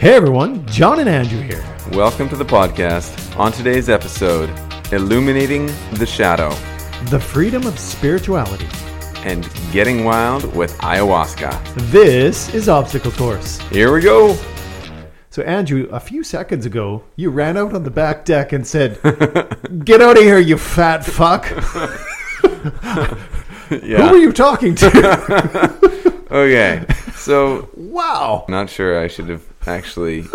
Hey everyone, John and Andrew here. Welcome to the podcast. On today's episode, illuminating the shadow, the freedom of spirituality, and getting wild with ayahuasca. This is Obstacle Course. Here we go. So Andrew, a few seconds ago, you ran out on the back deck and said, "Get out of here, you fat fuck." Yeah. Who were you talking to? Okay, so... Wow! Not sure I should have actually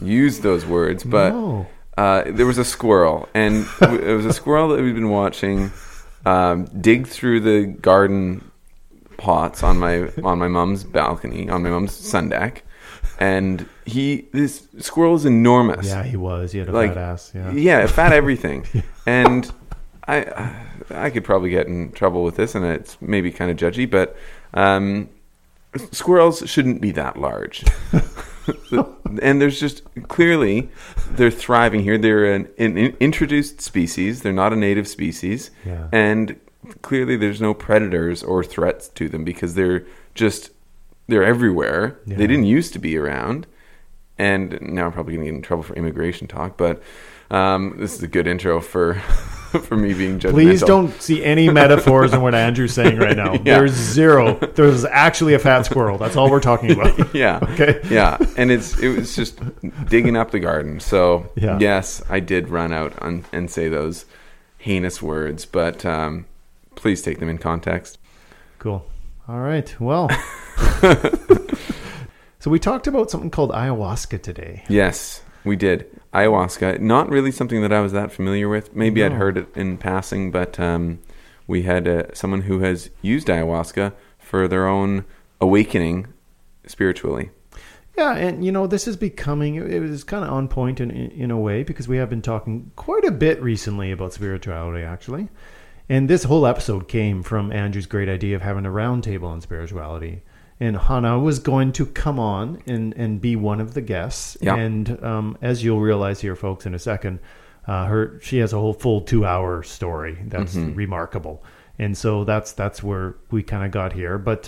used those words, but no. There was a squirrel, and it was a squirrel that we've been watching dig through the garden pots on my mom's balcony, on my mom's sun deck, and this squirrel is enormous. Yeah, he was. He had a fat ass. Yeah, a fat everything. Yeah. And I could probably get in trouble with this, and it's maybe kind of judgy, but... squirrels shouldn't be that large. And there's just clearly they're thriving here. They're an introduced species. They're not a native species. Yeah. And clearly there's no predators or threats to them because they're everywhere. Yeah. They didn't used to be around. And now I'm probably going to get in trouble for immigration talk, but this is a good intro for me being judgmental. Please don't see any metaphors in what Andrew's saying right now. Yeah. There's zero. There's actually a fat squirrel. That's all we're talking about. Yeah. Okay. Yeah. And it was just digging up the garden. So yeah. Yes, I did run out and say those heinous words, but please take them in context. Cool. All right. Well. So we talked about something called ayahuasca today. Yes, we did. Ayahuasca, not really something that I was that familiar with. Maybe no. I'd heard it in passing, but we had someone who has used ayahuasca for their own awakening spiritually. Yeah, and this is becoming, it was kind of on point in a way, because we have been talking quite a bit recently about spirituality, actually. And this whole episode came from Andrew's great idea of having a roundtable on spirituality. And Hannah was going to come on and be one of the guests. Yeah. And as you'll realize here, folks, in a second, she has a whole full 2-hour story. That's remarkable. And so that's where we kind of got here. But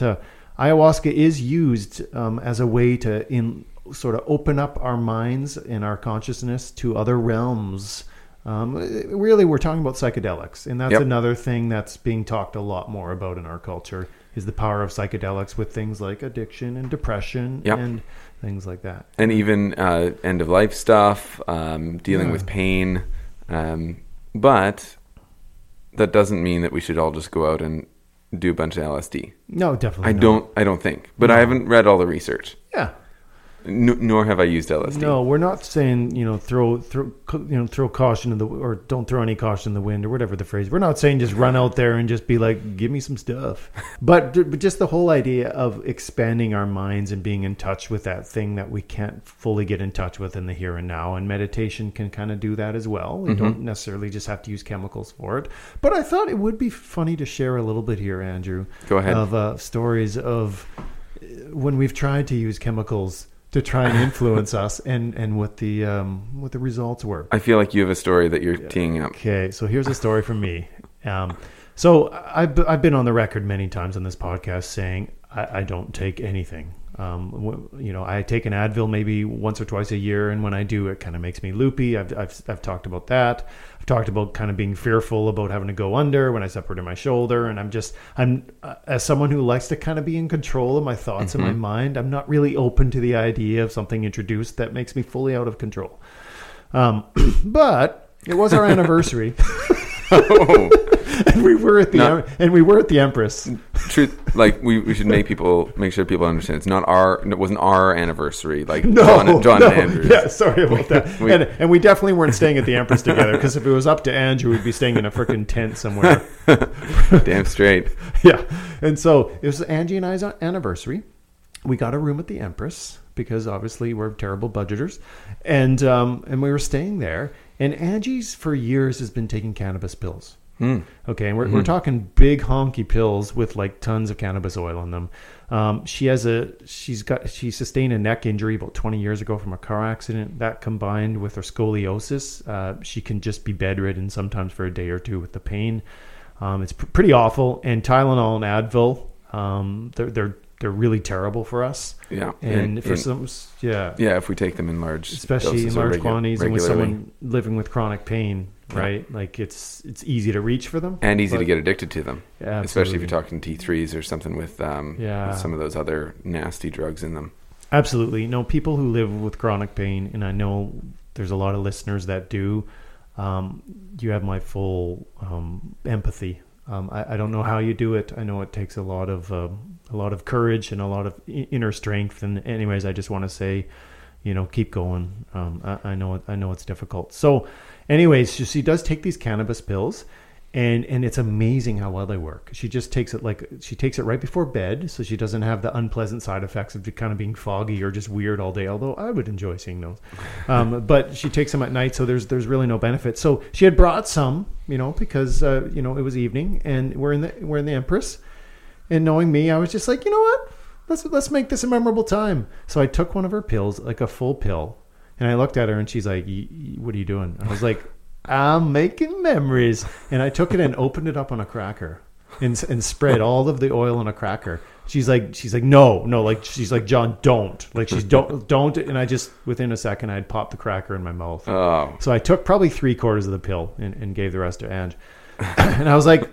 ayahuasca is used as a way to sort of open up our minds and our consciousness to other realms. Really, we're talking about psychedelics. And that's another thing that's being talked a lot more about in our culture. Is the power of psychedelics with things like addiction and depression and things like that. And even end-of-life stuff, dealing with pain. But that doesn't mean that we should all just go out and do a bunch of LSD. No, definitely not. I don't think. But no. I haven't read all the research. Yeah. Nor have I used LSD. No, we're not saying, throw caution in the, or don't throw any caution in the wind, or whatever the phrase. We're not saying just run out there and just be like, give me some stuff. But just the whole idea of expanding our minds and being in touch with that thing that we can't fully get in touch with in the here and now. And meditation can kind of do that as well. We don't necessarily just have to use chemicals for it. But I thought it would be funny to share a little bit here, Andrew. Go ahead. Of stories of when we've tried to use chemicals to try and influence us, and what the results were. I feel like you have a story that you're teeing up. Okay, so here's a story from me. So I've been on the record many times on this podcast saying I don't take anything. I take an Advil maybe once or twice a year, and when I do, it kind of makes me loopy. I've talked about that. I've talked about kind of being fearful about having to go under when I separated my shoulder, and I'm as someone who likes to kind of be in control of my thoughts and my mind, I'm not really open to the idea of something introduced that makes me fully out of control. But it was our anniversary. Oh. And we were at the Empress. Truth, like we should make sure people understand it wasn't our anniversary. Like John and Andrew. Yeah, sorry about that. And we definitely weren't staying at the Empress together, because if it was up to Andrew, we'd be staying in a freaking tent somewhere. Damn straight. Yeah, and so it was Angie and I's anniversary. We got a room at the Empress because obviously we're terrible budgeters, and we were staying there. And Angie's for years has been taking cannabis pills. Mm. Okay, and we're talking big honky pills with like tons of cannabis oil in them. She sustained a neck injury about 20 years ago from a car accident. That combined with her scoliosis, she can just be bedridden sometimes for a day or two with the pain. It's pretty awful. And Tylenol and Advil, they're they're really terrible for us. Yeah. And for some, yeah. Yeah. If we take them in large, especially in large quantities, and with someone living with chronic pain, right? Yeah. Like it's easy to reach for them and easy to get addicted to them. Yeah, especially if you're talking T3s or something with some of those other nasty drugs in them. Absolutely. No, people who live with chronic pain, and I know there's a lot of listeners that do, you have my full empathy. I don't know how you do it. I know it takes a lot of courage and a lot of inner strength. And anyways, I just want to say, keep going. I know it's difficult. So anyways, she does take these cannabis pills, and it's amazing how well they work. She just takes it right before bed. So she doesn't have the unpleasant side effects of kind of being foggy or just weird all day. Although I would enjoy seeing those, but she takes them at night. So there's really no benefit. So she had brought some, because, it was evening and we're in the Empress. And knowing me, I was just like, you know what? Let's make this a memorable time. So I took one of her pills, like a full pill. And I looked at her and she's like, what are you doing? And I was like, I'm making memories. And I took it and opened it up on a cracker and spread all of the oil on a cracker. She's like, no. Like, she's like, John, don't. Like, she's don't. And I just, within a second, I had popped the cracker in my mouth. Oh. So I took probably 3/4 of the pill and gave the rest to Ange. And I was like,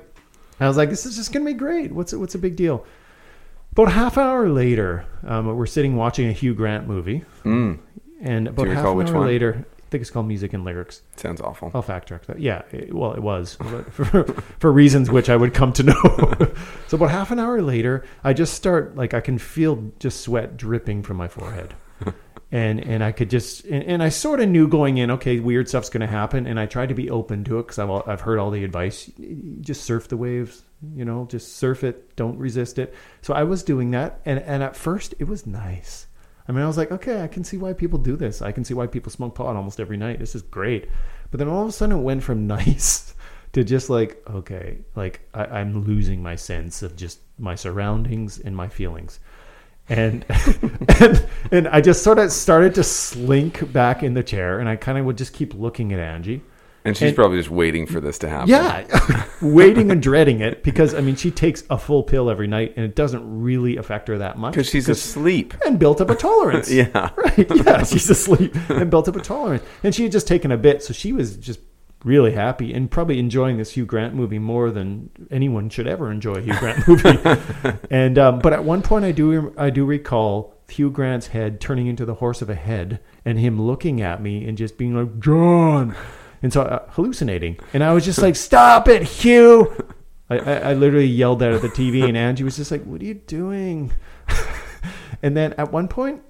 this is just going to be great. What's a big deal? About half an hour later, we're sitting watching a Hugh Grant movie. Mm. And about half an hour later, I think it's called Music and Lyrics. Sounds awful. I'll fact check that. Yeah, it was. But for reasons which I would come to know. So about half an hour later, I just start, like, I can feel just sweat dripping from my forehead. And I could just, and I sort of knew going in, okay, weird stuff's going to happen. And I tried to be open to it because I've heard all the advice. Just surf the waves, just surf it. Don't resist it. So I was doing that. And at first it was nice. I mean, I was like, okay, I can see why people do this. I can see why people smoke pot almost every night. This is great. But then all of a sudden it went from nice to just like, okay, like I'm losing my sense of just my surroundings and my feelings. And I just sort of started to slink back in the chair, and I kind of would just keep looking at Angie. And she's probably just waiting for this to happen. Yeah, waiting and dreading it because, I mean, she takes a full pill every night, and it doesn't really affect her that much. Because she's asleep. And built up a tolerance. Yeah. Right, yeah, she's asleep and built up a tolerance. And she had just taken a bit, so she was just really happy and probably enjoying this Hugh Grant movie more than anyone should ever enjoy a Hugh Grant movie. And but at one point, I do recall Hugh Grant's head turning into the horse of a head and him looking at me and just being like, John. And so hallucinating. And I was just like, stop it, Hugh. I literally yelled that at the TV, and Angie was just like, what are you doing? And then at one point,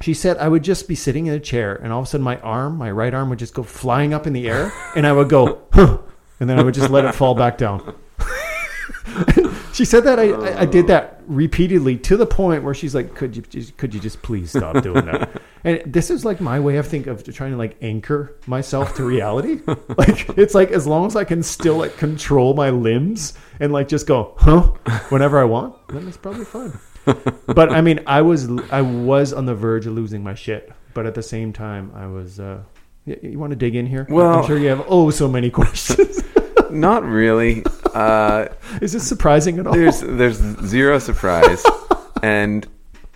she said I would just be sitting in a chair, and all of a sudden my right arm would just go flying up in the air, and I would go, huh, and then I would just let it fall back down. She said that I did that repeatedly to the point where she's like, could you just please stop doing that? And this is like my way of trying to like anchor myself to reality. Like, it's like, as long as I can still like control my limbs and like just go, huh, whenever I want, then it's probably fine. But I mean, I was on the verge of losing my shit, but at the same time, I was. You want to dig in here? Well, I'm sure you have so many questions. Not really. Is this surprising at all? There's zero surprise, and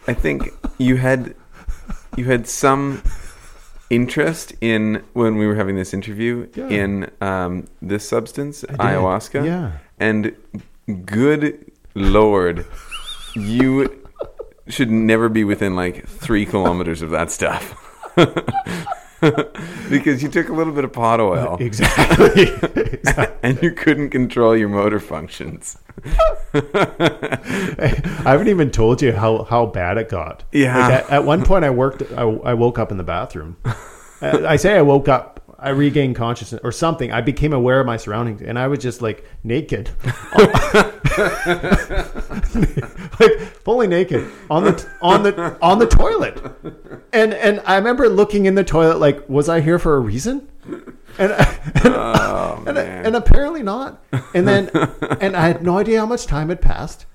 I think you had some interest in when we were having this interview in this substance, ayahuasca. Yeah, and good Lord. You should never be within like 3 kilometers of that stuff. Because you took a little bit of pot oil. Exactly. And you couldn't control your motor functions. I haven't even told you how bad it got. Yeah. Like at one point I woke up in the bathroom. I say I woke up. I regained consciousness or something. I became aware of my surroundings, and I was just like naked, like fully naked on the toilet. And I remember looking in the toilet, like, was I here for a reason? And apparently not. And then, and I had no idea how much time had passed.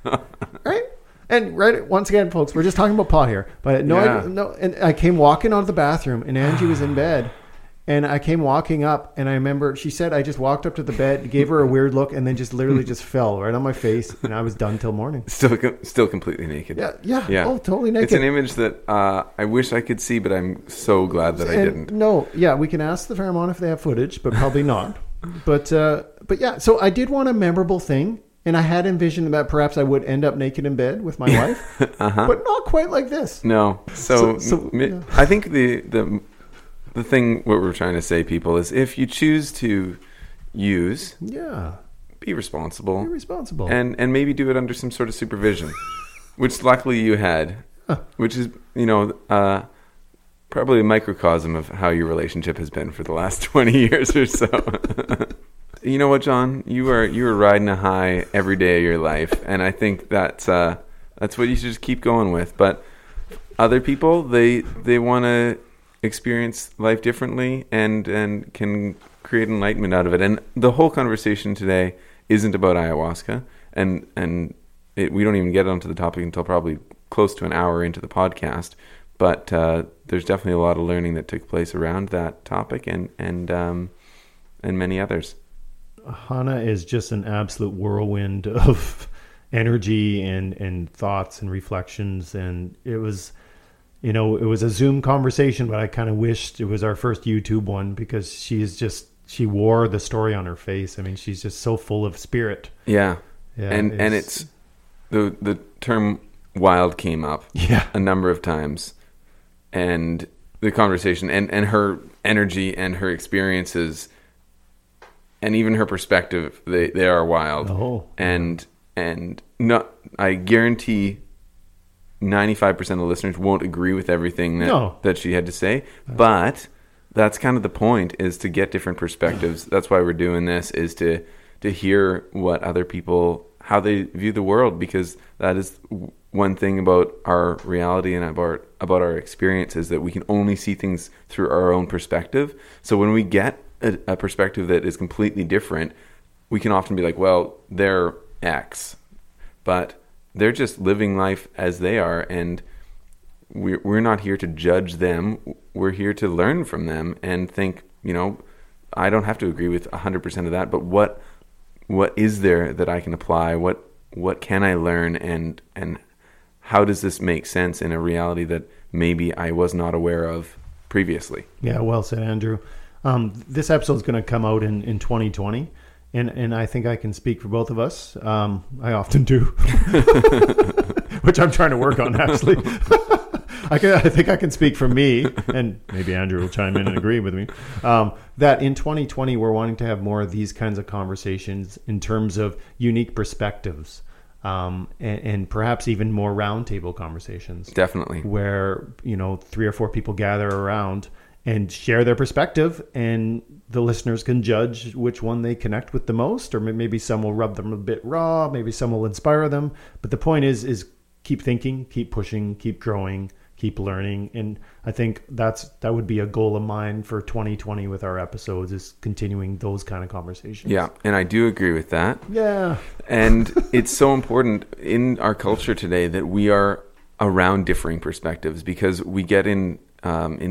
Right. And right, once again, folks, we're just talking about pot here, but I had no idea. And I came walking out of the bathroom, and Angie was in bed. And I came walking up, and I remember she said I just walked up to the bed, gave her a weird look, and then just literally just fell right on my face, and I was done till morning. Still completely naked. Yeah. Oh, totally naked. It's an image that I wish I could see, but I'm so glad that I didn't. No, yeah, we can ask the Fairmont if they have footage, but probably not. But yeah, so I did want a memorable thing, and I had envisioned that perhaps I would end up naked in bed with my wife, but not quite like this. No. So yeah. I think the thing, what we're trying to say, people, is if you choose to use, be responsible. Be responsible. And maybe do it under some sort of supervision, which luckily you had, which is, probably a microcosm of how your relationship has been for the last 20 years or so. You know what, John? You were riding a high every day of your life, and I think that's what you should just keep going with. But other people, they want to experience life differently and can create enlightenment out of it. And the whole conversation today isn't about ayahuasca, and we don't even get onto the topic until probably close to an hour into the podcast. But there's definitely a lot of learning that took place around that topic and many others. Hannah is just an absolute whirlwind of energy and thoughts and reflections, and it was... it was a Zoom conversation, but I kind of wished it was our first YouTube one, because she wore the story on her face. I mean, she's just so full of spirit. Yeah. And it's the term wild came up a number of times, and the conversation and her energy and her experiences and even her perspective, they are wild. Oh. And not, I guarantee 95% of listeners won't agree with everything that she had to say, but that's kind of the point, is to get different perspectives. That's why we're doing this, is to hear what other people, how they view the world, because that is one thing about our reality and about our experience, is that we can only see things through our own perspective. So when we get a perspective that is completely different, we can often be like, well, they're X, but they're just living life as they are, and we're not here to judge them. We're here to learn from them and think, I don't have to agree with 100% of that, but what is there that I can apply? What can I learn, and how does this make sense in a reality that maybe I was not aware of previously? Yeah, well said, Andrew. This episode is going to come out in 2020. And I think I can speak for both of us. I often do, which I'm trying to work on, actually. I think I can speak for me, and maybe Andrew will chime in and agree with me, that in 2020, we're wanting to have more of these kinds of conversations in terms of unique perspectives, and perhaps even more roundtable conversations. Definitely. Where, 3 or 4 people gather around and share their perspective, and the listeners can judge which one they connect with the most, or maybe some will rub them a bit raw, maybe some will inspire them. But the point is keep thinking, keep pushing, keep growing, keep learning. And I think that would be a goal of mine for 2020 with our episodes, is continuing those kind of conversations. Yeah, and I do agree with that. Yeah. And it's so important in our culture today that we are around differing perspectives, because we get in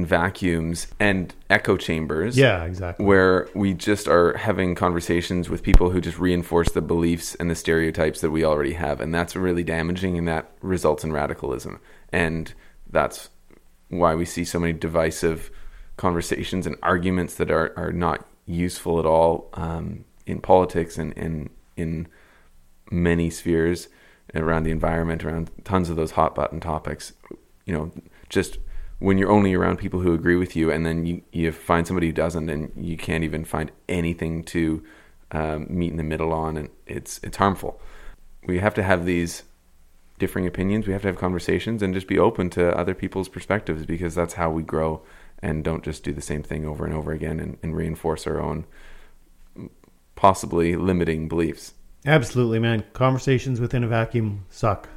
vacuums and echo chambers. Yeah, exactly. Where we just are having conversations with people who just reinforce the beliefs and the stereotypes that we already have. And that's really damaging, and that results in radicalism. And that's why we see so many divisive conversations and arguments that are not useful at all in politics and in many spheres around the environment, around tons of those hot button topics. Just when you're only around people who agree with you, and then you find somebody who doesn't, and you can't even find anything to meet in the middle on, and it's harmful. We have to have these differing opinions. We have to have conversations and just be open to other people's perspectives, because that's how we grow, and don't just do the same thing over and over again and reinforce our own possibly limiting beliefs. Absolutely, man. Conversations within a vacuum suck.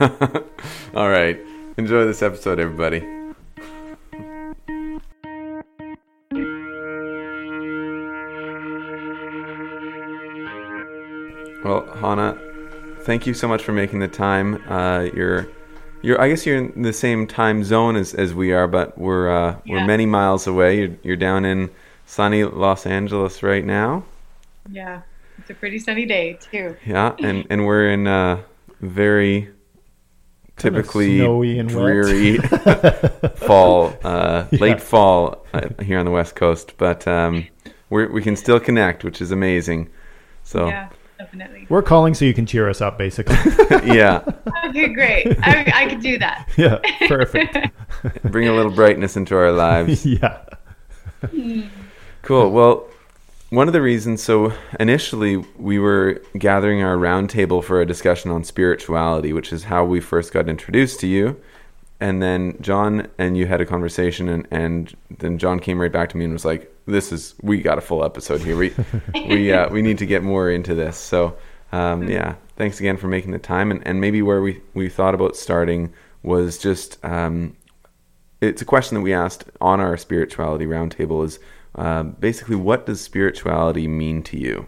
All right. Enjoy this episode, everybody. Well, Hannah, thank you so much for making the time. Your I guess you're in the same time zone as we are, but we're many miles away. You're down in sunny Los Angeles right now. Yeah, it's a pretty sunny day too. Yeah, and we're in very typically kind of snowy and dreary fall, late fall here on the West Coast, but we can still connect, which is amazing. So. Yeah. Definitely. We're calling so you can cheer us up, basically. Yeah. Okay, great. I could do that. Yeah, perfect. Bring a little brightness into our lives. Yeah. Cool. Well, one of the reasons, so initially we were gathering our roundtable for a discussion on spirituality, which is how we first got introduced to you. And then John and you had a conversation, and then John came right back to me and was like, we got a full episode here. We need to get more into this. So, thanks again for making the time. And maybe where we thought about starting was just, it's a question that we asked on our spirituality roundtable is, basically, what does spirituality mean to you?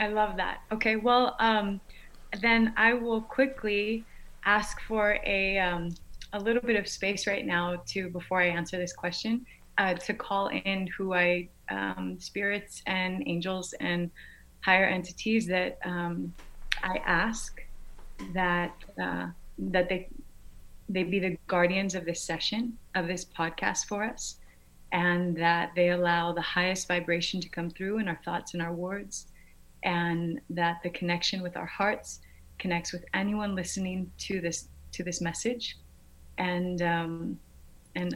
I love that. Okay. Well, then I will quickly ask for a little bit of space right now before I answer this question, to call in who I, spirits and angels and higher entities that I ask that they be the guardians of this session, of this podcast for us, and that they allow the highest vibration to come through in our thoughts and our words, and that the connection with our hearts connects with anyone listening to this message, and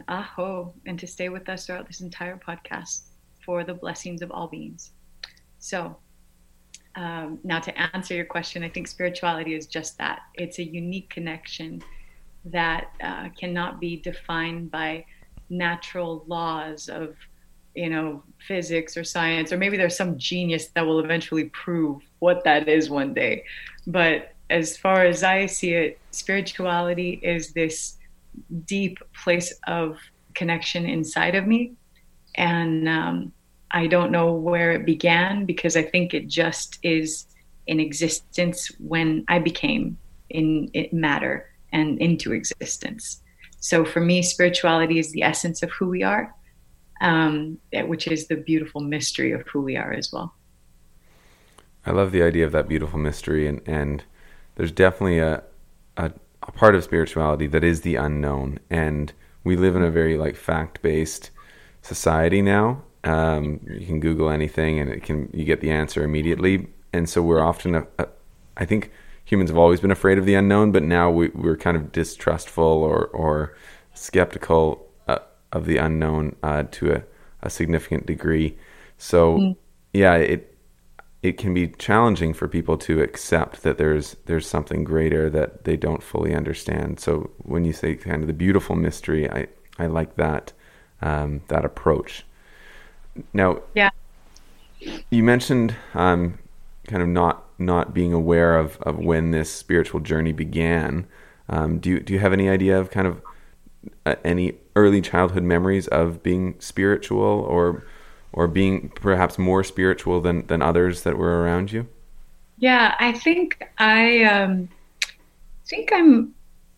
aho, and to stay with us throughout this entire podcast for the blessings of all beings. So now to answer your question, I think spirituality is just that. It's a unique connection that cannot be defined by natural laws of, physics or science, or maybe there's some genius that will eventually prove what that is one day. But as far as I see it, spirituality is this deep place of connection inside of me, and I don't know where it began, because I think it just is in existence when I became in matter and into existence. So for me, spirituality is the essence of who we are, which is the beautiful mystery of who we are as well. I love the idea of that beautiful mystery, and there's definitely a part of spirituality that is the unknown, and we live in a very fact-based society now. You can Google anything and you get the answer immediately, and so we're often I think humans have always been afraid of the unknown, but now we're kind of distrustful or skeptical of the unknown to a significant degree. So it can be challenging for people to accept that there's something greater that they don't fully understand. So when you say kind of the beautiful mystery, I like that, that approach. Now, you mentioned, kind of not being aware of when this spiritual journey began. Do you have any idea of kind of any early childhood memories of being spiritual or being perhaps more spiritual than others that were around you? Yeah, I think I'm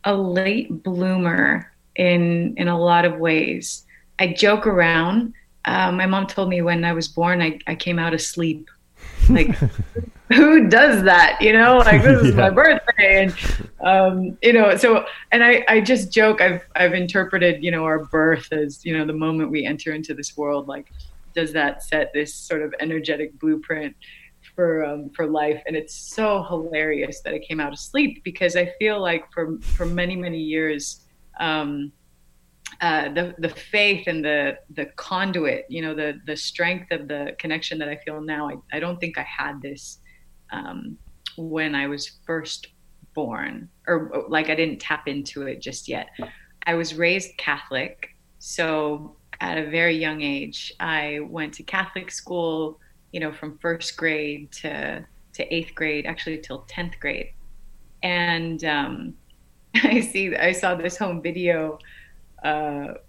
a late bloomer in a lot of ways. I joke around. My mom told me when I was born, I came out asleep. Who does that? This is my birthday, and So, and I just joke. I've interpreted our birth as the moment we enter into this world, does that set this sort of energetic blueprint for life? And it's so hilarious that I came out asleep, because I feel like for many, many years, the faith and the conduit, the strength of the connection that I feel now, I don't think I had this when I was first born, or I didn't tap into it just yet. I was raised Catholic, so at a very young age, I went to Catholic school, from first grade to eighth grade, actually till 10th grade. And I saw this home video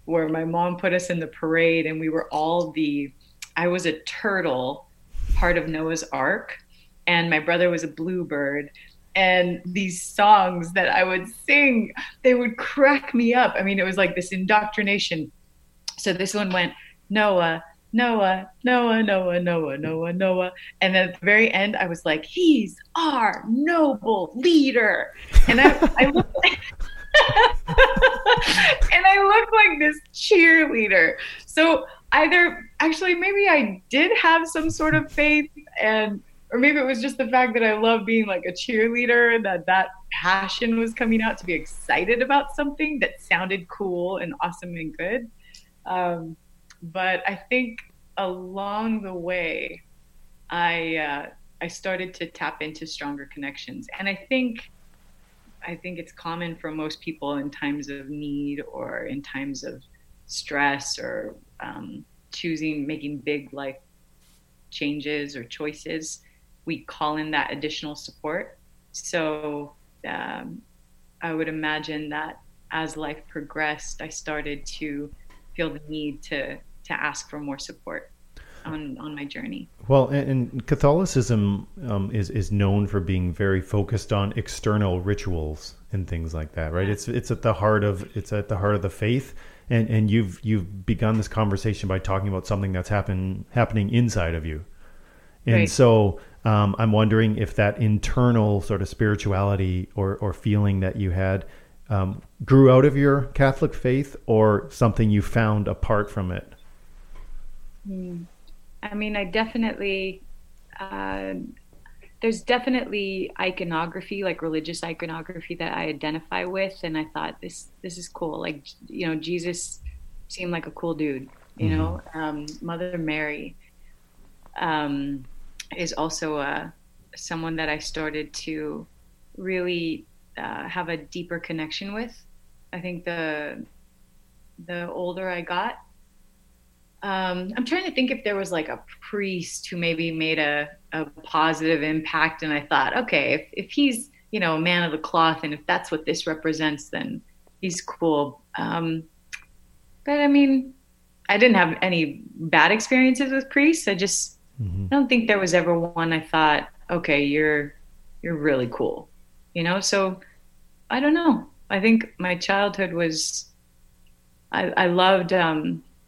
where my mom put us in the parade, and we were all I was a turtle, part of Noah's Ark, and my brother was a bluebird. And these songs that I would sing, they would crack me up. I mean, it was like this indoctrination. So this one went, Noah, Noah, Noah, Noah, Noah, Noah, Noah. And then at the very end, I was like, he's our noble leader. And I looked like, and I looked like this cheerleader. So either, actually, maybe I did have some sort of faith, and or maybe it was just the fact that I love being like a cheerleader, and that passion was coming out to be excited about something that sounded cool and awesome and good. But I think along the way, I started to tap into stronger connections. And I think it's common for most people in times of need or in times of stress or making big life changes or choices, we call in that additional support. So I would imagine that as life progressed, I started to feel the need to ask for more support on my journey. Well, and Catholicism is known for being very focused on external rituals and things like that, right? It's at the heart of the faith. And you've begun this conversation by talking about something that's happening inside of you. And right. So I'm wondering if that internal sort of spirituality or feeling that you had grew out of your Catholic faith, or something you found apart from it. I mean, I definitely, there's definitely iconography, like religious iconography, that I identify with. And I thought this is cool. Like, you know, Jesus seemed like a cool dude, you mm-hmm. know, Mother Mary, is also, someone that I started to really, have a deeper connection with. I think the older I got, I'm trying to think if there was like a priest who maybe made a positive impact, and I thought, okay, if he's, you know, a man of the cloth, and if that's what this represents, then he's cool. But I mean, I didn't have any bad experiences with priests. I just mm-hmm. I don't think there was ever one I thought, okay, you're really cool, you know. So I don't know. I think my childhood was I loved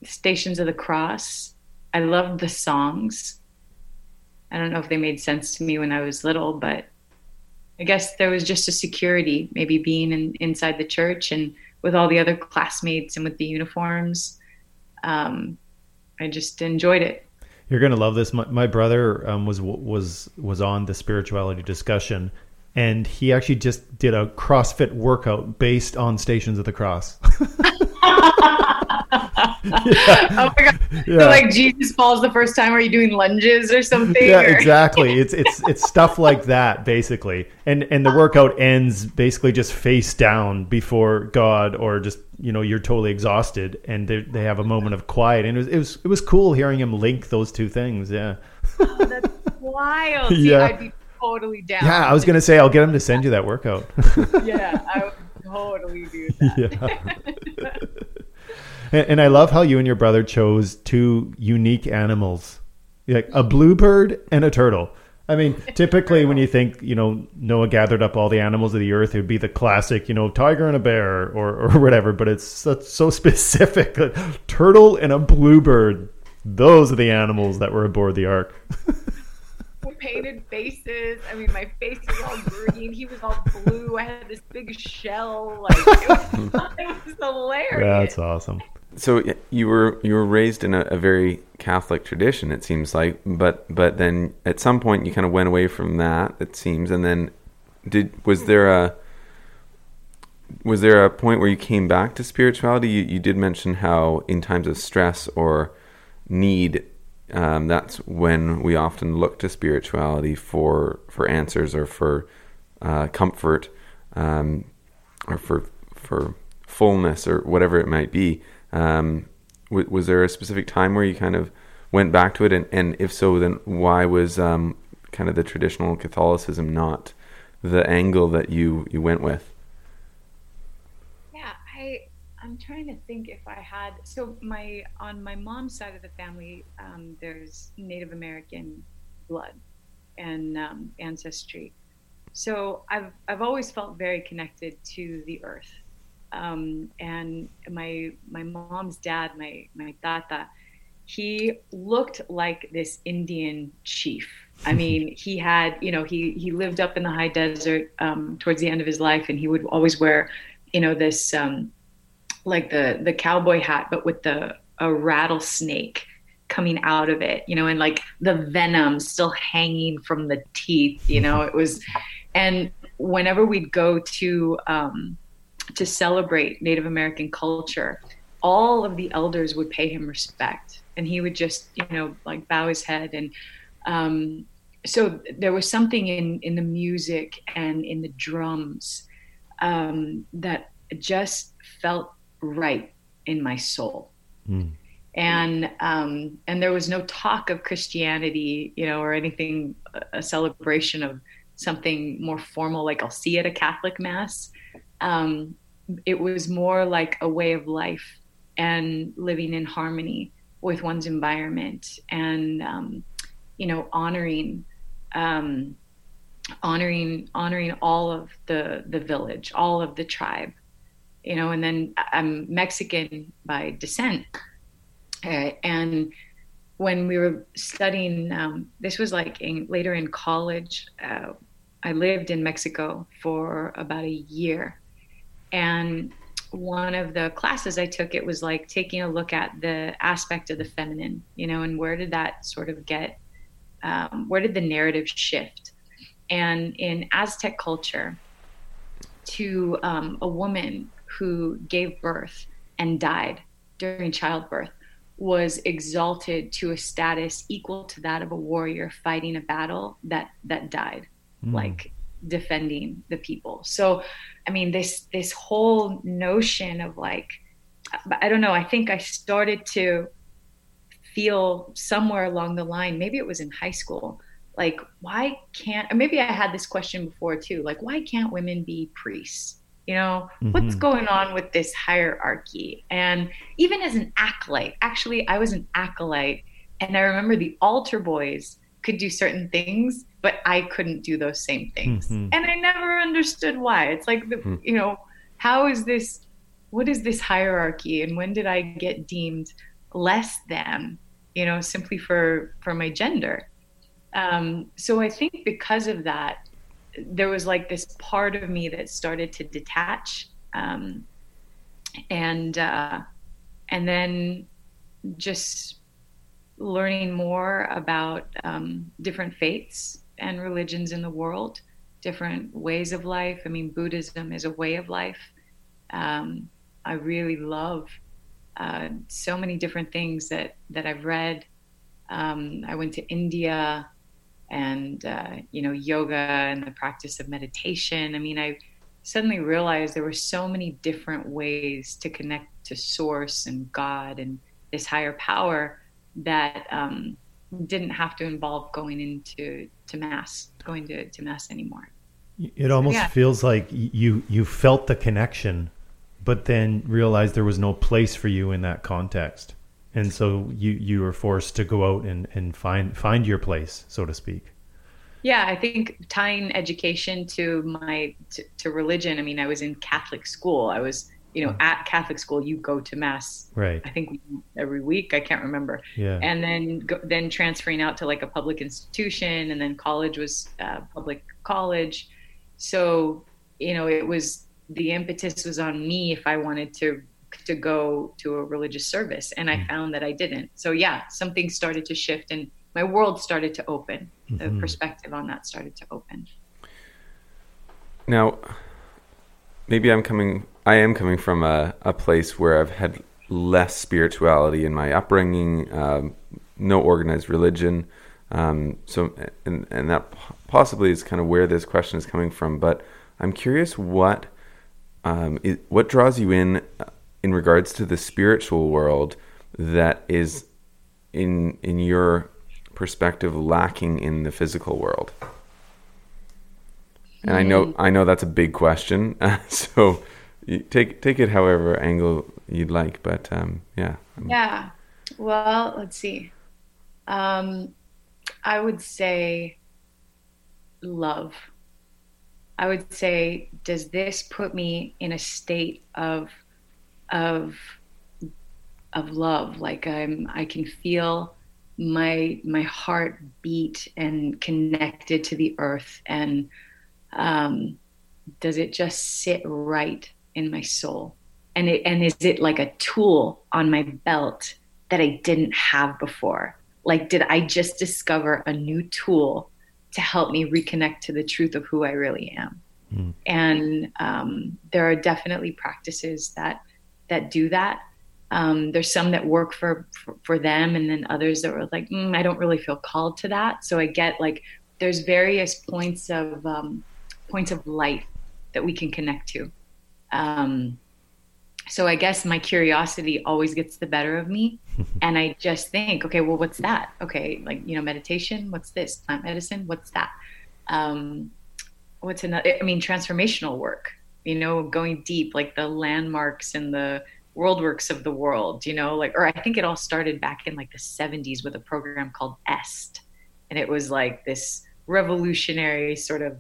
Stations of the Cross. I loved the songs. I don't know if they made sense to me when I was little, but I guess there was just a security, maybe being inside the church and with all the other classmates and with the uniforms. I just enjoyed it. You're going to love this. My brother was on the spirituality discussion, and he actually just did a CrossFit workout based on Stations of the Cross. Yeah. Oh my God. Yeah. So like Jesus falls the first time, are you doing lunges or something? Yeah, or... exactly. It's stuff like that, basically. And the workout ends basically just face down before God, or just, you know, you're totally exhausted, and they have a moment of quiet. And it was cool hearing him link those two things. Yeah. Oh, that's wild. See, yeah. I'd be totally down. Yeah, I was gonna say, I'll get him to send you that workout. Yeah, I would totally do that. Yeah. And I love how you and your brother chose two unique animals, like a bluebird and a turtle. I mean, typically when you think, you know, Noah gathered up all the animals of the earth, it would be the classic, you know, tiger and a bear or whatever. But it's so specific. Like, turtle and a bluebird. Those are the animals that were aboard the Ark. Painted faces. I mean, my face was all green. He was all blue. I had this big shell. Like, it was hilarious. That's awesome. So you were raised in a very Catholic tradition, it seems like, but then at some point you kind of went away from that, it seems. And then was there a point where you came back to spirituality? You did mention how in times of stress or need, that's when we often look to spirituality for answers, or for comfort, or for fullness, or whatever it might be. Was there a specific time where you kind of went back to it? And if so, then why was kind of the traditional Catholicism not the angle that you went with? Yeah, I'm trying to think if I had. So on my mom's side of the family, there's Native American blood and ancestry. So I've always felt very connected to the earth. And my mom's dad, my tata, he looked like this Indian chief. I mean, he had, he lived up in the high desert towards the end of his life, and he would always wear, this like the cowboy hat, but with a rattlesnake coming out of it, and like the venom still hanging from the teeth, it was. And whenever we'd go to celebrate Native American culture, all of the elders would pay him respect, and he would just, like bow his head. And so there was something in the music and in the drums that just felt right in my soul. Mm. And there was no talk of Christianity, or anything, a celebration of something more formal, like I'll see at a Catholic mass. It was more like a way of life and living in harmony with one's environment, and, honoring all of the village, all of the tribe, and then I'm Mexican by descent. And when we were studying, this was like later in college, I lived in Mexico for about a year. And one of the classes I took, it was like taking a look at the aspect of the feminine, and where did that sort of get, where did the narrative shift? And in Aztec culture, to a woman who gave birth and died during childbirth was exalted to a status equal to that of a warrior fighting a battle that died, like defending the people. So, I mean, this whole notion of like, I don't know, I think I started to feel somewhere along the line, maybe it was in high school, like why can't, or maybe I had this question before too, like why can't women be priests? What's going on with this hierarchy? And even as an acolyte, actually, I was an acolyte, and I remember the altar boys could do certain things, but I couldn't do those same things. Mm-hmm. And I never understood why. It's like, how is this, what is this hierarchy? And when did I get deemed less than, simply for my gender? So I think because of that, there was like this part of me that started to detach. And then just learning more about different faiths and religions in the world, different ways of life. I mean, Buddhism is a way of life. I really love so many different things that I've read. I went to India, and, yoga and the practice of meditation. I mean, I suddenly realized there were so many different ways to connect to source and God and this higher power that didn't have to involve going to mass anymore. It almost feels like you felt the connection, but then realized there was no place for you in that context. And so you were forced to go out and find your place, so to speak. Yeah, I think tying education to to religion. I mean, I was in Catholic school. I was, at Catholic school, you go to mass. Right. I think every week. I can't remember. Yeah. And then transferring out to like a public institution, and then college was public college. So, it was, the impetus was on me if I wanted to go to a religious service, and I found that I didn't. So something started to shift, and my world started to open. The perspective on that started to open. Now, maybe I am coming from a place where I've had less spirituality in my upbringing, no organized religion. So, and that possibly is kind of where this question is coming from, but I'm curious what draws you in regards to the spiritual world that is in your perspective lacking in the physical world. And I know that's a big question. So you take it however angle you'd like, but Well, let's see. I would say love. I would say, does this put me in a state of love? Like I can feel my heart beat and connected to the earth, and does it just sit right in my soul? And is it like a tool on my belt that I didn't have before? Like, did I just discover a new tool to help me reconnect to the truth of who I really am? Mm. And there are definitely practices that do that. There's some that work for them, and then others that were like, I don't really feel called to that. So I get like there's various points of light that we can connect to. So I guess my curiosity always gets the better of me, and I just think, okay, well, what's that? Okay, like, meditation, what's this? Plant medicine, what's that? What's another? I mean, transformational work, going deep, like the landmarks and the world works of the world, or I think it all started back in like the 70s with a program called EST, and it was like this revolutionary sort of,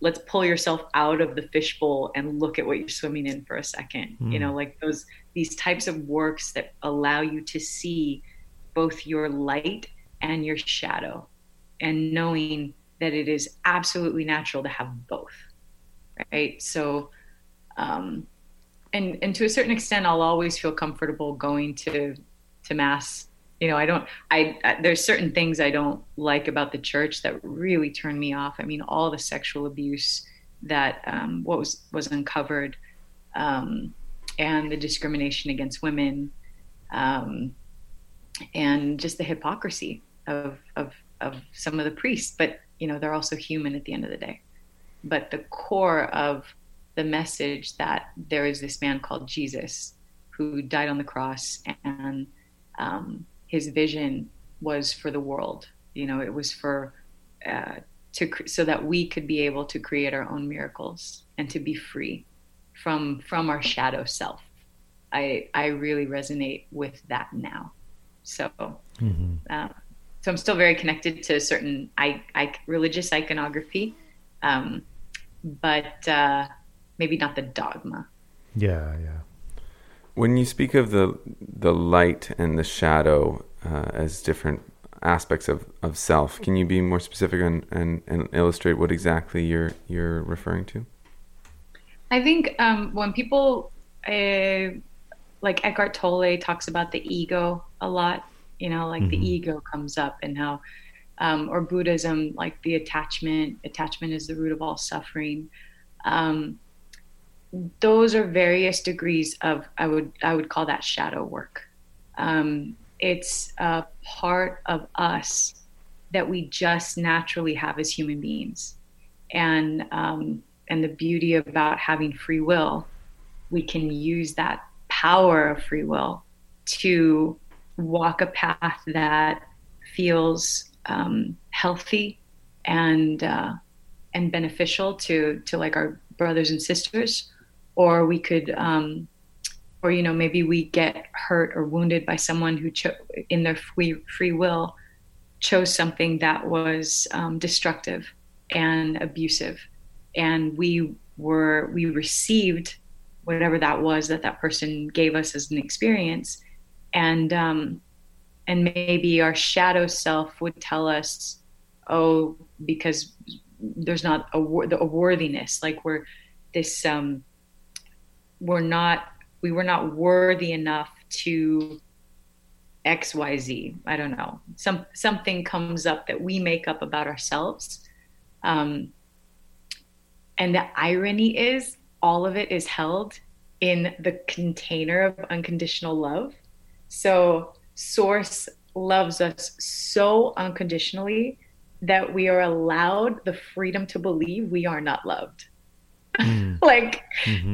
let's pull yourself out of the fishbowl and look at what you're swimming in for a second. Mm. Like these types of works that allow you to see both your light and your shadow, and knowing that it is absolutely natural to have both. Right. So, and to a certain extent, I'll always feel comfortable going to mass. There's certain things I don't like about the church that really turn me off. I mean, all the sexual abuse that was uncovered, and the discrimination against women, and just the hypocrisy of some of the priests. But, they're also human at the end of the day. But the core of the message that there is this man called Jesus who died on the cross, and his vision was for the world. It was for so that we could be able to create our own miracles and to be free from our shadow self. I really resonate with that now. So, so I'm still very connected to certain religious iconography, but maybe not the dogma. Yeah, yeah. When you speak of the light and the shadow as different aspects of self, can you be more specific and illustrate what exactly you're referring to? I think when people like Eckhart Tolle talks about the ego a lot, the ego comes up, and how, or Buddhism, like the attachment is the root of all suffering. Those are various degrees of, I would call that shadow work. It's a part of us that we just naturally have as human beings. And the beauty about having free will, we can use that power of free will to walk a path that feels healthy and beneficial to like our brothers and sisters. Or we could, maybe we get hurt or wounded by someone who, in their free will, chose something that was destructive and abusive, and we received whatever that was that person gave us as an experience, and maybe our shadow self would tell us, oh, because there's not a worthiness, like we were not worthy enough to XYZ. I don't know. Something comes up that we make up about ourselves. And the irony is all of it is held in the container of unconditional love. So Source loves us so unconditionally that we are allowed the freedom to believe we are not loved. Like,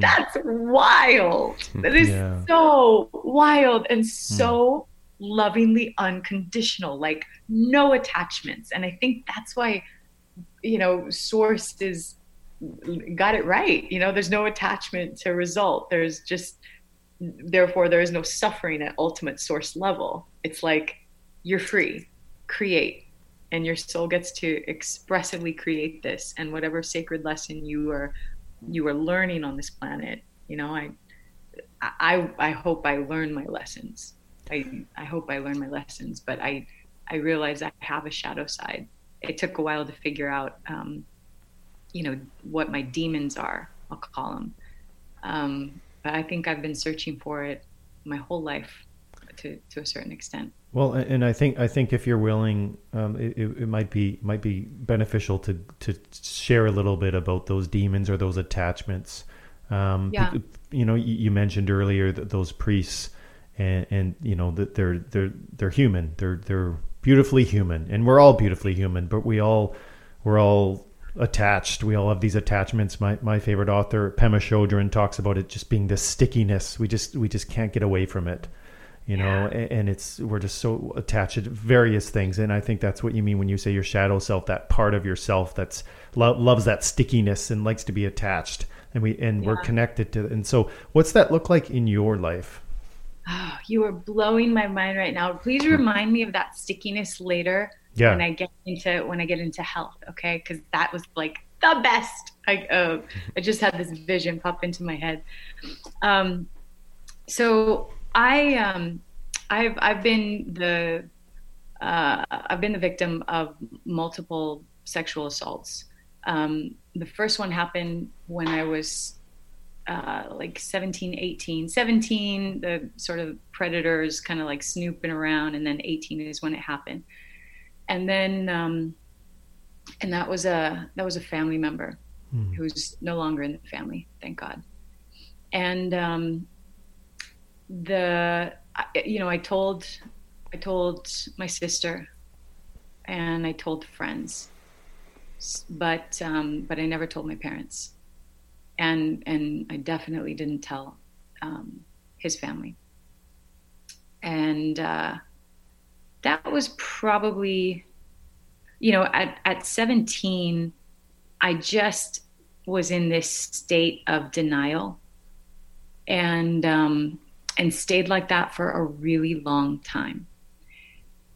that's wild. That is so wild and so lovingly unconditional, like no attachments. And I think that's why, Source got it right. There's no attachment to result. Therefore there is no suffering at ultimate source level. It's like, you're free, create, and your soul gets to expressively create this, and whatever sacred lesson you are learning on this planet. You know, I hope I learn my lessons. I hope I learn my lessons, but I realize I have a shadow side. It took a while to figure out, what my demons are, I'll call them. But I think I've been searching for it my whole life to a certain extent. Well, and I think if you're willing, it might be beneficial to share a little bit about those demons or those attachments. You mentioned earlier that those priests and you know, that they're human. They're beautifully human, and we're all beautifully human, but we're all attached. We all have these attachments. My favorite author, Pema Chodron, talks about it just being this stickiness. We just can't get away from it, you know, and we're just so attached to various things. And I think that's what you mean when you say your shadow self, that part of yourself that's loves that stickiness and likes to be attached, and we're connected to. And so what's that look like in your life? Oh, you are blowing my mind right now. Please remind me of that stickiness later. Yeah. When I get into health, okay? Because that was like the best. I just had this vision pop into my head. So I've been the victim of multiple sexual assaults. The first one happened when I was 17, the sort of predators kind of like snooping around, and then 18 is when it happened. And then, and that was a family member who's no longer in the family, thank God. And I told my sister, and I told friends, but I never told my parents, and I definitely didn't tell his family. And that was probably, at 17, I just was in this state of denial, and stayed like that for a really long time.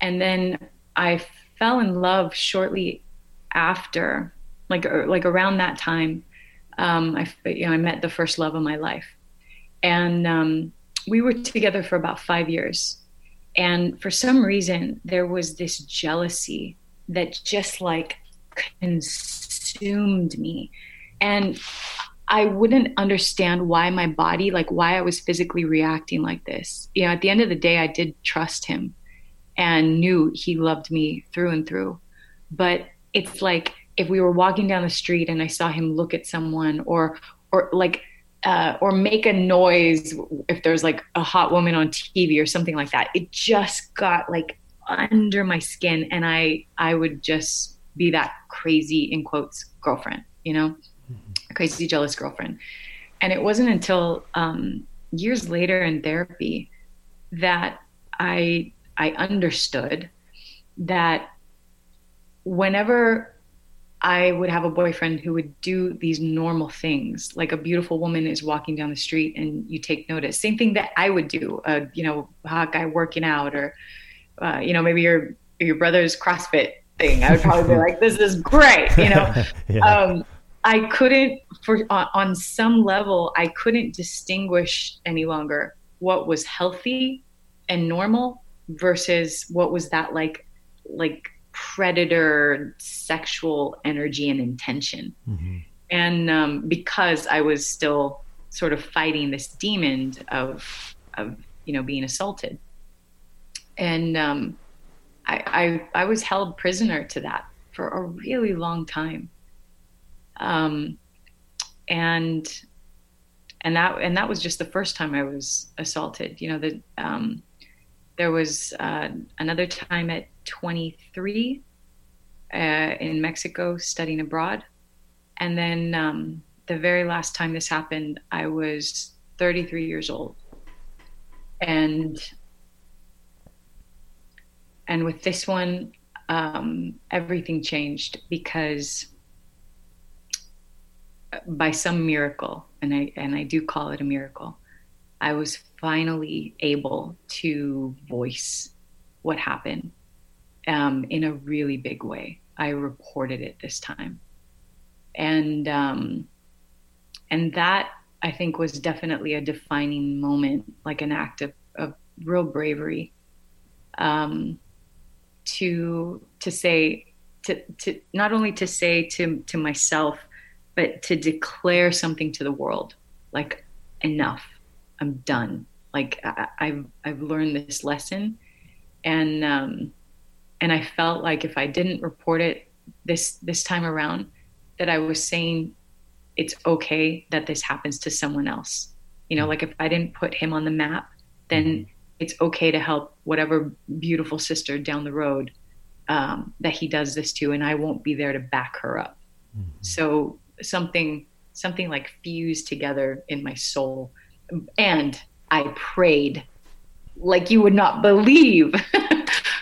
And then I fell in love shortly after, like around that time. I met the first love of my life, and we were together for about 5 years. And for some reason, there was this jealousy that just like consumed me. And I wouldn't understand why my body, like why I was physically reacting like this. You know, at the end of the day, I did trust him and knew he loved me through and through. But it's like if we were walking down the street and I saw him look at someone or make a noise if there's like a hot woman on TV or something like that, it just got like under my skin, and I would just be that crazy, in quotes, girlfriend, crazy jealous girlfriend. And it wasn't until years later in therapy that I understood that whenever I would have a boyfriend who would do these normal things, like a beautiful woman is walking down the street and you take notice. Same thing that I would do, a hot guy working out, or, maybe your brother's CrossFit thing. I would probably be like, this is great. Yeah. I couldn't, on some level, I couldn't distinguish any longer what was healthy and normal versus what was that like predator sexual energy and intention. Mm-hmm. And because I was still sort of fighting this demon of being assaulted. And I was held prisoner to that for a really long time. And that was just the first time I was assaulted. There was another time at 23 in Mexico studying abroad. And then the very last time this happened, I was 33 years old. And with this one, everything changed, because by some miracle, and I do call it a miracle, I was finally able to voice what happened. in a really big way. I reported it this time. And that, I think, was definitely a defining moment, like an act of real bravery, to say to myself, but to declare something to the world, like, enough, I'm done. Like, I've learned this lesson. And I felt like if I didn't report it this time around, that I was saying it's okay that this happens to someone else. You know, like, if I didn't put him on the map, then it's okay to help whatever beautiful sister down the road that he does this to, and I won't be there to back her up. Mm-hmm. So something like fused together in my soul. And I prayed like you would not believe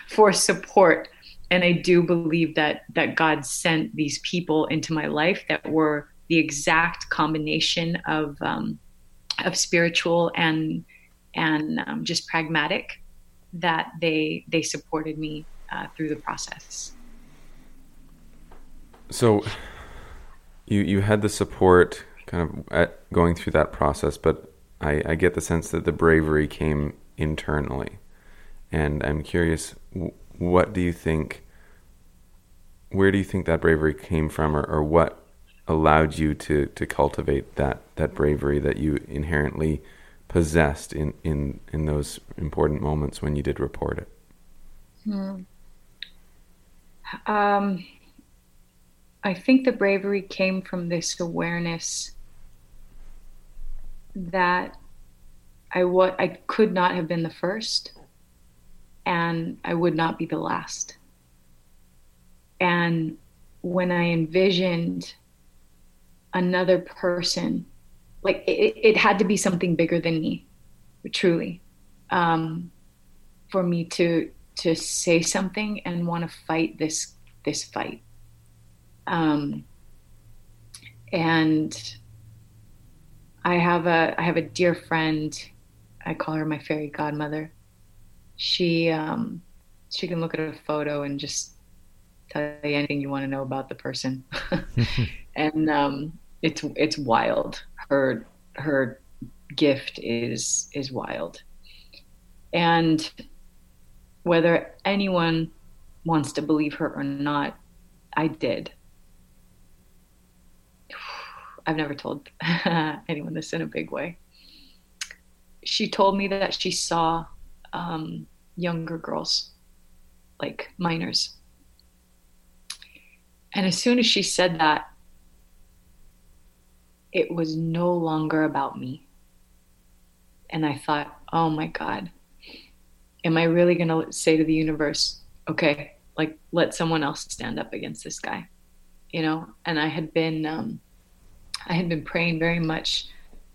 for support. And I do believe that God sent these people into my life that were the exact combination of spiritual and just pragmatic, that they supported me through the process. So you had the support kind of at going through that process, but I get the sense that the bravery came internally. And I'm curious, where do you think that bravery came from, or what allowed you to cultivate that bravery that you inherently possessed in those important moments when you did report it? I think the bravery came from this awareness that I could not have been the first, and I would not be the last. And when I envisioned another person, like, it had to be something bigger than me, truly, for me to say something and want to fight this fight. And I have a dear friend, I call her my fairy godmother. She can look at a photo and just tell you anything you want to know about the person. And it's wild. Her gift is wild. And whether anyone wants to believe her or not, I did. I've never told anyone this in a big way. She told me that she saw younger girls, like minors. And as soon as she said that, it was no longer about me. And I thought, oh my God, am I really going to say to the universe, okay, like, let someone else stand up against this guy, you know? And I had been praying very much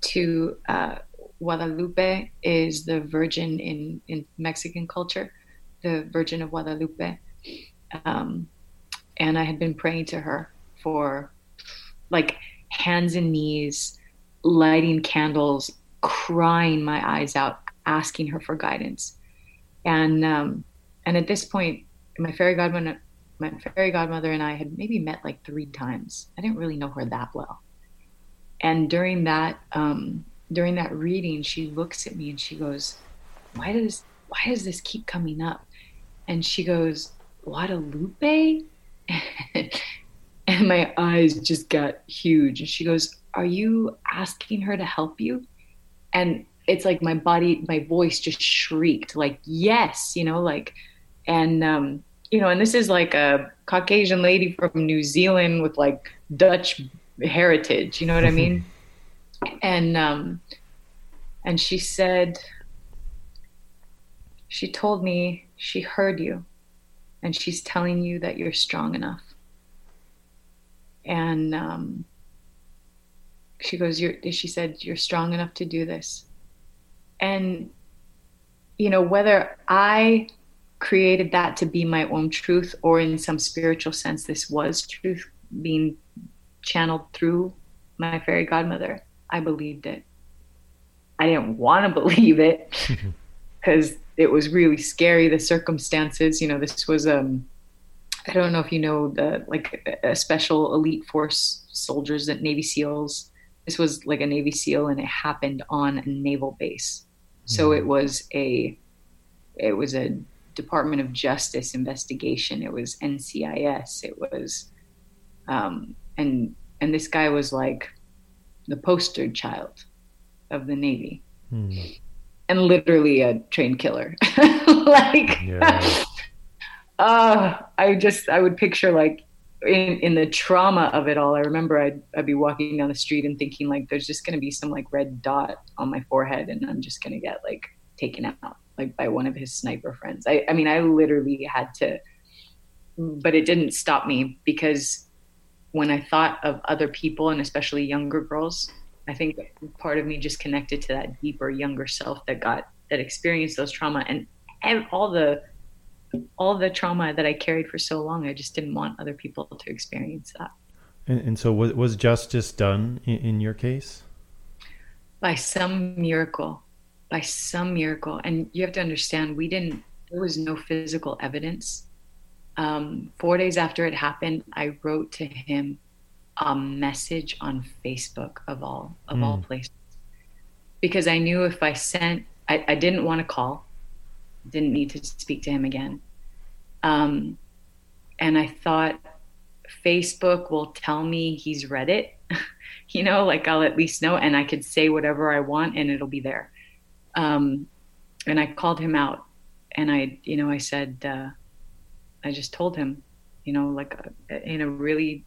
to Guadalupe, is the Virgin in Mexican culture, the Virgin of Guadalupe. And I had been praying to her for, like, hands and knees, lighting candles, crying my eyes out, asking her for guidance. And at this point, my fairy godmother and I had maybe met like 3 times. I didn't really know her that well. And during that reading, she looks at me and she goes, why does this keep coming up? And she goes, Guadalupe? And my eyes just got huge. And she goes, are you asking her to help you? And it's like my voice just shrieked, like, yes, you know, like, and this is like a Caucasian lady from New Zealand with like Dutch heritage, you know what I mean? And she said, she told me she heard you, and she's telling you that you're strong enough. And she goes, she said, you're strong enough to do this. And, you know, whether I created that to be my own truth, or in some spiritual sense, this was truth being channeled through my fairy godmother, I believed it. I didn't want to believe it because It was really scary, the circumstances. You know, this was, I don't know if you know, a special elite force soldiers at Navy SEALs. This was like a Navy SEAL, and it happened on a naval base. So it was a Department of Justice investigation. It was NCIS. It was, and this guy was like the poster child of the Navy. And literally a trained killer. I would picture, like, in the trauma of it all, I remember I'd be walking down the street and thinking, like, there's just going to be some, like, red dot on my forehead, and I'm just going to get, like, taken out, like, by one of his sniper friends. I mean, I literally had to, but it didn't stop me, because when I thought of other people, and especially younger girls, I think part of me just connected to that deeper, younger self that experienced those trauma, and all the trauma that I carried for so long. I just didn't want other people to experience that. And so was justice done in your case? By some miracle. And you have to understand, there was no physical evidence. 4 days after it happened, I wrote to him a message on Facebook of all places, because I knew if I sent, I didn't want to call, didn't need to speak to him again. And I thought, Facebook will tell me he's read it, you know, like, I'll at least know, and I could say whatever I want and it'll be there. And I called him out, and I said, I just told him, you know, like, in a really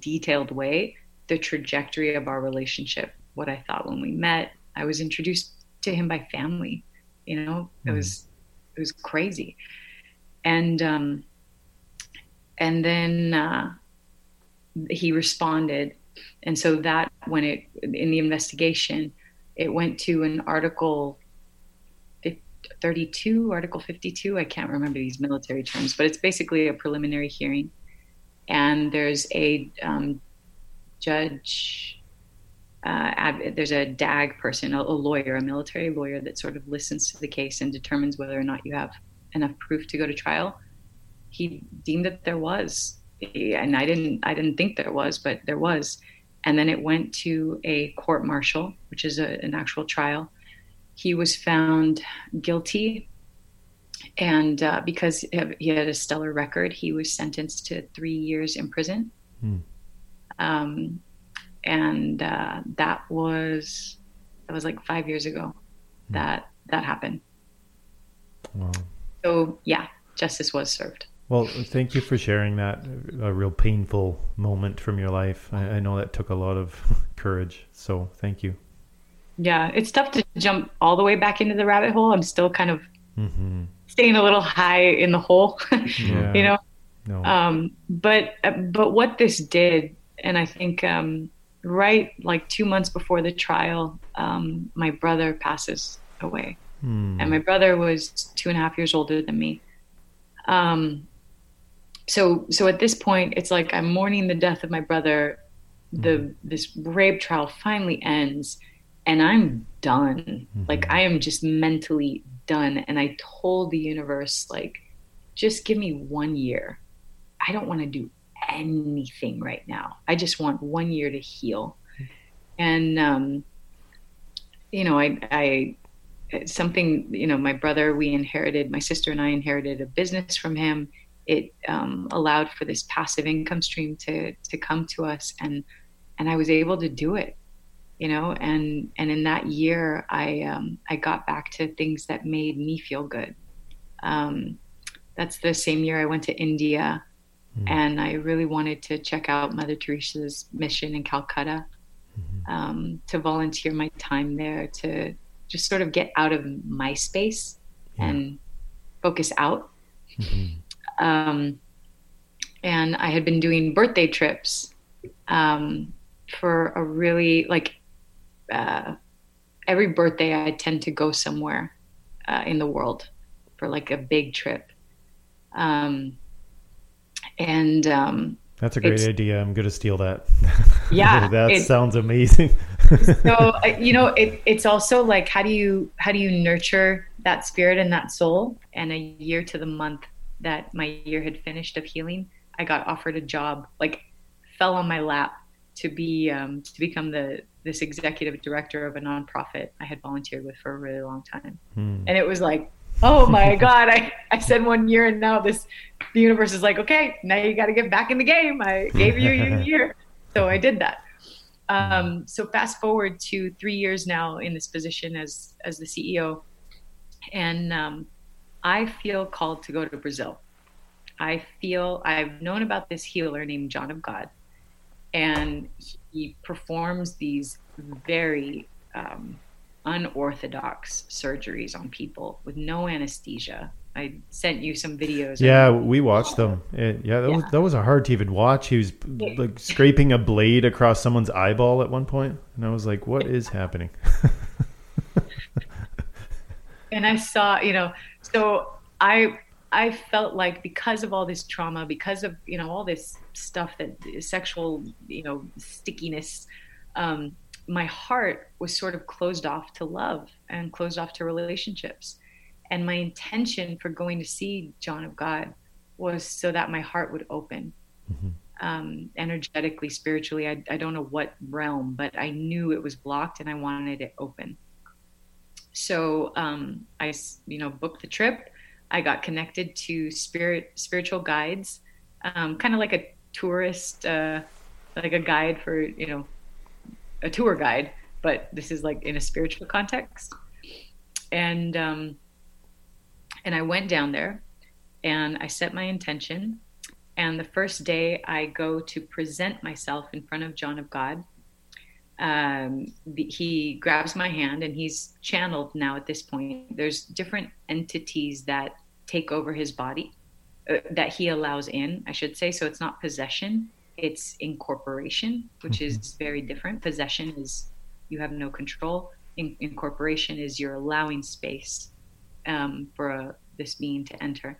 detailed way, the trajectory of our relationship, what I thought when we met. I was introduced to him by family, you know, it was crazy. And then, he responded. And so that, when in the investigation, it went to an article 32, article 52. I can't remember these military terms, but it's basically a preliminary hearing. And there's a judge, there's a DAG person, a lawyer, a military lawyer that sort of listens to the case and determines whether or not you have enough proof to go to trial. He deemed that there was, and I didn't think there was, but there was. And then it went to a court martial, which is an actual trial. He was found guilty. And because he had a stellar record, he was sentenced to 3 years in prison. And that was like 5 years ago that happened. Wow. So yeah, justice was served. Well, thank you for sharing that, a real painful moment from your life. I know that took a lot of courage, so thank you. Yeah, it's tough to jump all the way back into the rabbit hole. I'm still kind of staying a little high in the hole, you know? No. But what this did, and I think right, like, 2 months before the trial, my brother passes away. And my brother was 2.5 years older than me. So at this point, it's like I'm mourning the death of my brother. This rape trial finally ends, and I'm done. Like, I am just mentally done. And I told the universe, like, just give me 1 year. I don't want to do anything right now. I just want 1 year to heal. And, you know, my brother, my sister and I inherited a business from him. It allowed for this passive income stream to come to us. And I was able to do it. You know, and in that year, I got back to things that made me feel good. That's the same year I went to India, and I really wanted to check out Mother Teresa's mission in Calcutta, to volunteer my time there, to just sort of get out of my space and focus out. And I had been doing birthday trips for a really, like, every birthday I tend to go somewhere in the world for, like, a big trip. That's a great idea. I'm going to steal that. Yeah. That sounds amazing. So, you know, it's also like, how do you nurture that spirit and that soul. And a year to the month that my year had finished of healing, I got offered a job, like fell on my lap, to be to become this executive director of a nonprofit I had volunteered with for a really long time. And it was like, oh my God, I said 1 year, and now the universe is like, okay, now you got to get back in the game. I gave you your year. So I did that. So fast forward to 3 years now in this position as the CEO. And I feel called to go to Brazil. I've known about this healer named John of God, and he performs these very unorthodox surgeries on people with no anesthesia. I sent you some videos. Yeah, we watched them. That was hard to even watch. He was like scraping a blade across someone's eyeball at one point, and I was like, what is happening? And I saw, so I felt like, because of all this trauma, because of, all this stuff, that sexual, stickiness, my heart was sort of closed off to love and closed off to relationships. And my intention for going to see John of God was so that my heart would open, energetically, spiritually. I don't know what realm, but I knew it was blocked and I wanted it open. So I, booked the trip. I got connected to spiritual guides, kind of like a tourist, like a guide for, a tour guide, but this is like in a spiritual context. And I went down there and I set my intention. And the first day I go to present myself in front of John of God. He grabs my hand, and he's channeled now at this point. There's different entities that take over his body, that he allows in, I should say. So it's not possession, it's incorporation, which is very different. Possession is you have no control. Incorporation is you're allowing space for this being to enter.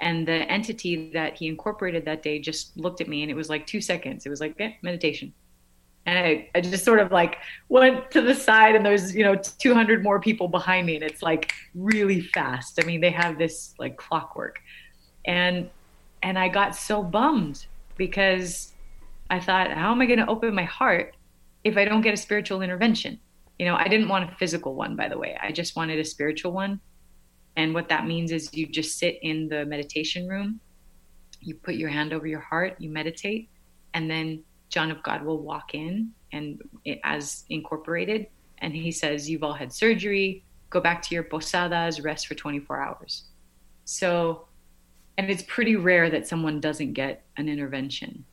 And the entity that he incorporated that day just looked at me, and it was like 2 seconds. It was like, yeah, meditation. And I just sort of like went to the side, and there's, 200 more people behind me. And it's like really fast. I mean, they have this like clockwork. And I got so bummed, because I thought, how am I going to open my heart if I don't get a spiritual intervention? I didn't want a physical one, by the way. I just wanted a spiritual one. And what that means is you just sit in the meditation room, you put your hand over your heart, you meditate, and then John of God will walk in, and as incorporated, and he says, you've all had surgery, go back to your posadas, rest for 24 hours. So, and it's pretty rare that someone doesn't get an intervention.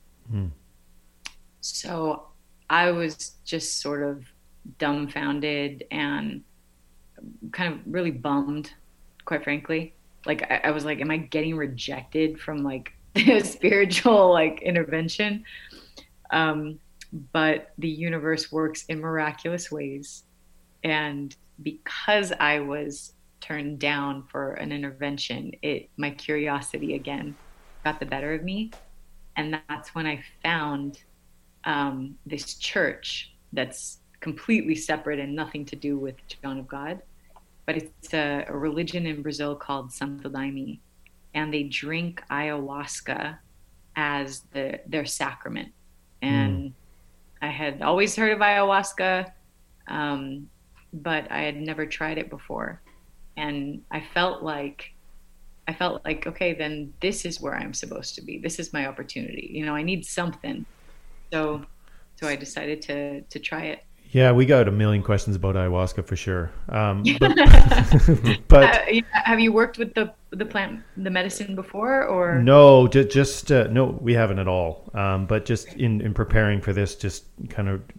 So I was just sort of dumbfounded and kind of really bummed, quite frankly. Like, I was like, am I getting rejected from like a spiritual like intervention? But the universe works in miraculous ways. And because I was turned down for an intervention, my curiosity again got the better of me. And that's when I found this church that's completely separate and nothing to do with John of God. But it's a religion in Brazil called Santo Daime. And they drink ayahuasca as their sacrament. And I had always heard of ayahuasca, but I had never tried it before. And I felt like, okay, then this is where I'm supposed to be. This is my opportunity. I need something. So I decided to try it. Yeah, we got a million questions about ayahuasca for sure. Have you worked with the plant, the medicine before, or no? No, we haven't at all. But just in preparing for this, just kind of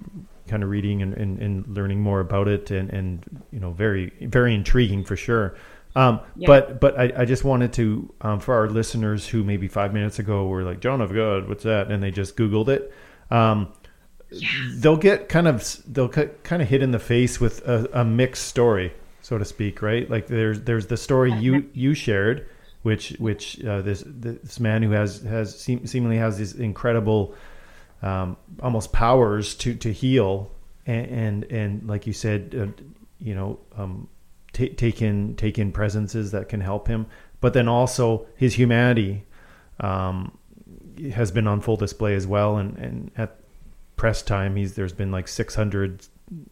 reading and learning more about it, and very very intriguing for sure. But I just wanted to for our listeners who maybe 5 minutes ago were like, John of God, what's that? And they just Googled it. They'll get kind of hit in the face with a mixed story, so to speak, right? Like there's the story you shared, which this man who has seemingly has these incredible almost powers to heal, and like you said, take in presences that can help him, but then also his humanity has been on full display as well. And at press time, there's been like 600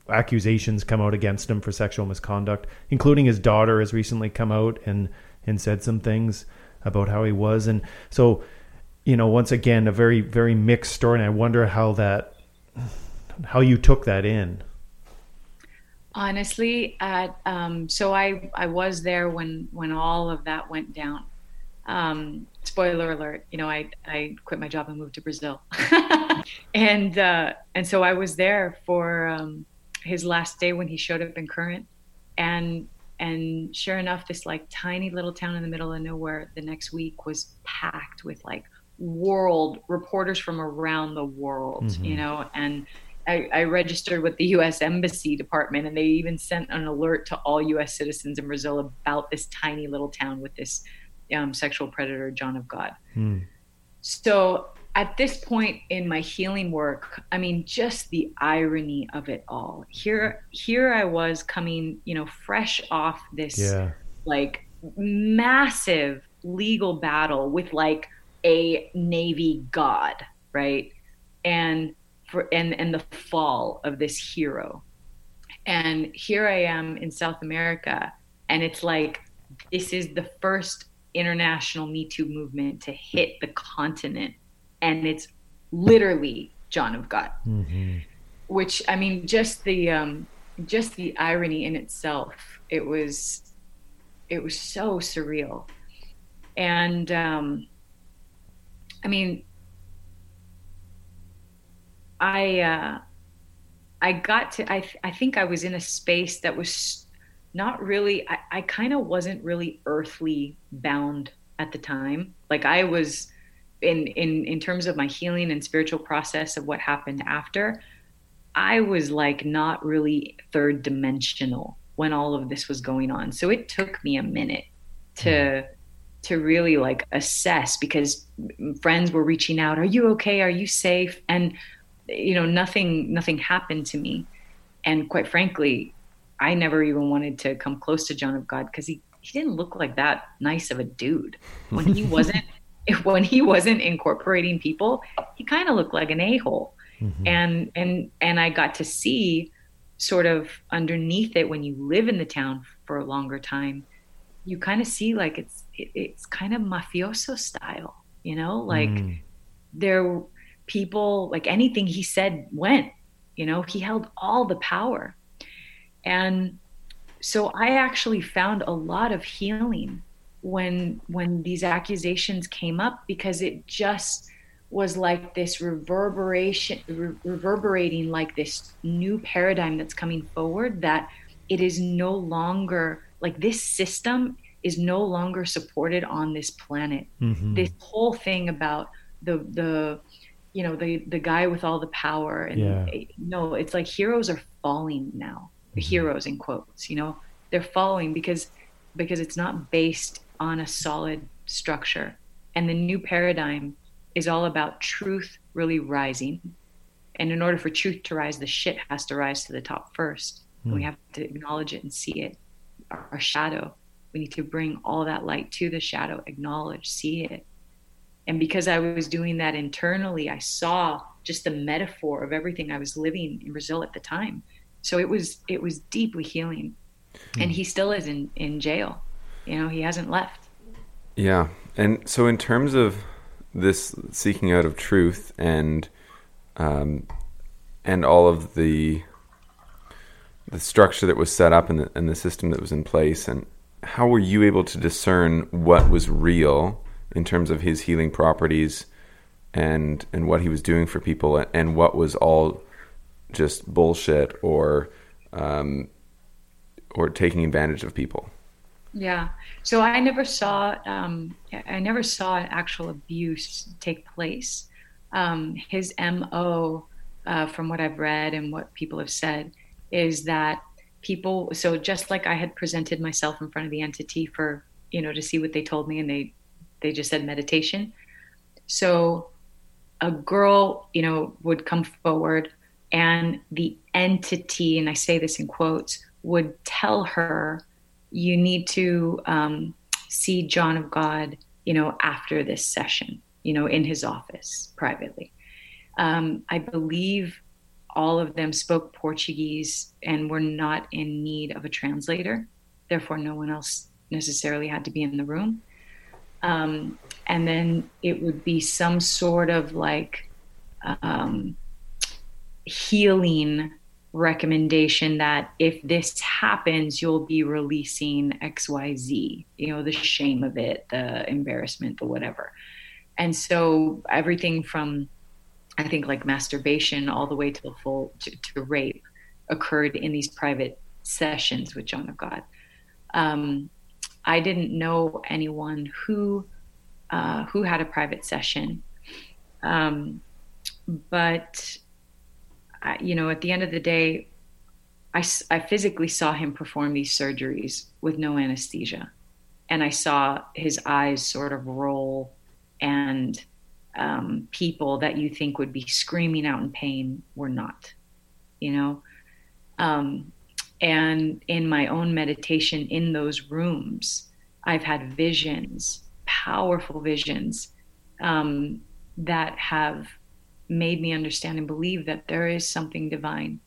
accusations come out against him for sexual misconduct, including his daughter has recently come out and said some things about how he was. And so, you know, once again, a very, very mixed story. And I wonder how you took that in. Honestly, so I was there when all of that went down. Spoiler alert, you know, I quit my job and moved to Brazil. And so I was there for his last day when he showed up in Current. And sure enough, this like tiny little town in the middle of nowhere the next week was packed with like world reporters from around the world, mm-hmm. you know, and I registered with the U.S. Embassy Department, and they even sent an alert to all U.S. citizens in Brazil about this tiny little town with this sexual predator, John of God. Mm. So at this point in my healing work, I mean, just the irony of it all. Here I was coming, you know, fresh off this like massive legal battle with like a Navy god, right? And the fall of this hero. And here I am in South America, and it's like, this is the first international Me Too movement to hit the continent. And it's literally John of God, mm-hmm. which, I mean, just the irony in itself, it was so surreal. And, I mean, I got to, I think I was in a space that was not really, I kind of wasn't really earthly bound at the time. Like I was in terms of my healing and spiritual process of what happened after, I was like not really third dimensional when all of this was going on. So it took me a minute to really like assess, because friends were reaching out, are you okay? Are you safe? And you know, nothing happened to me. And quite frankly, I never even wanted to come close to John of God, because he didn't look like that nice of a dude. When he wasn't incorporating people, he kind of looked like an a-hole. Mm-hmm. And I got to see sort of underneath it, when you live in the town for a longer time, you kind of see like it's kind of mafioso style, you know, like there people, like anything he said went, you know, he held all the power. And so I actually found a lot of healing when these accusations came up, because it just was like this reverberating like this new paradigm that's coming forward, that it is no longer like this system is no longer supported on this planet. Mm-hmm. This whole thing about the you know, the guy with all the power. And no, it's like heroes are falling now. Mm-hmm. Heroes in quotes, you know, they're falling because it's not based on a solid structure. And the new paradigm is all about truth really rising. And in order for truth to rise, the shit has to rise to the top first. Mm-hmm. And we have to acknowledge it and see it. Our shadow. We need to bring all that light to the shadow, acknowledge, see it. And because I was doing that internally, I saw just the metaphor of everything I was living in Brazil at the time. So it was deeply healing. And he still is in jail. You know, he hasn't left. Yeah. And so in terms of this seeking out of truth and all of the structure that was set up and the system that was in place, and how were you able to discern what was real in terms of his healing properties and what he was doing for people, and what was all just bullshit or taking advantage of people? Yeah. So I never saw actual abuse take place. His MO, from what I've read and what people have said, is that people, so just like I had presented myself in front of the entity for, you know, to see what they told me, and they just said meditation. So a girl, you know, would come forward, and the entity, and I say this in quotes, would tell her you need to see John of God, you know, after this session, you know, in his office privately. I believe all of them spoke Portuguese and were not in need of a translator. Therefore, no one else necessarily had to be in the room. And then it would be some sort of like healing recommendation that if this happens, you'll be releasing XYZ, you know, the shame of it, the embarrassment, the whatever. And so everything from, I think, like masturbation all the way to the full to rape occurred in these private sessions with John of God. I didn't know anyone who had a private session. But I, you know, at the end of the day, I physically saw him perform these surgeries with no anesthesia, and I saw his eyes sort of roll, and people that you think would be screaming out in pain were not, you know. And in my own meditation in those rooms, I've had visions, powerful visions, that have made me understand and believe that there is something divine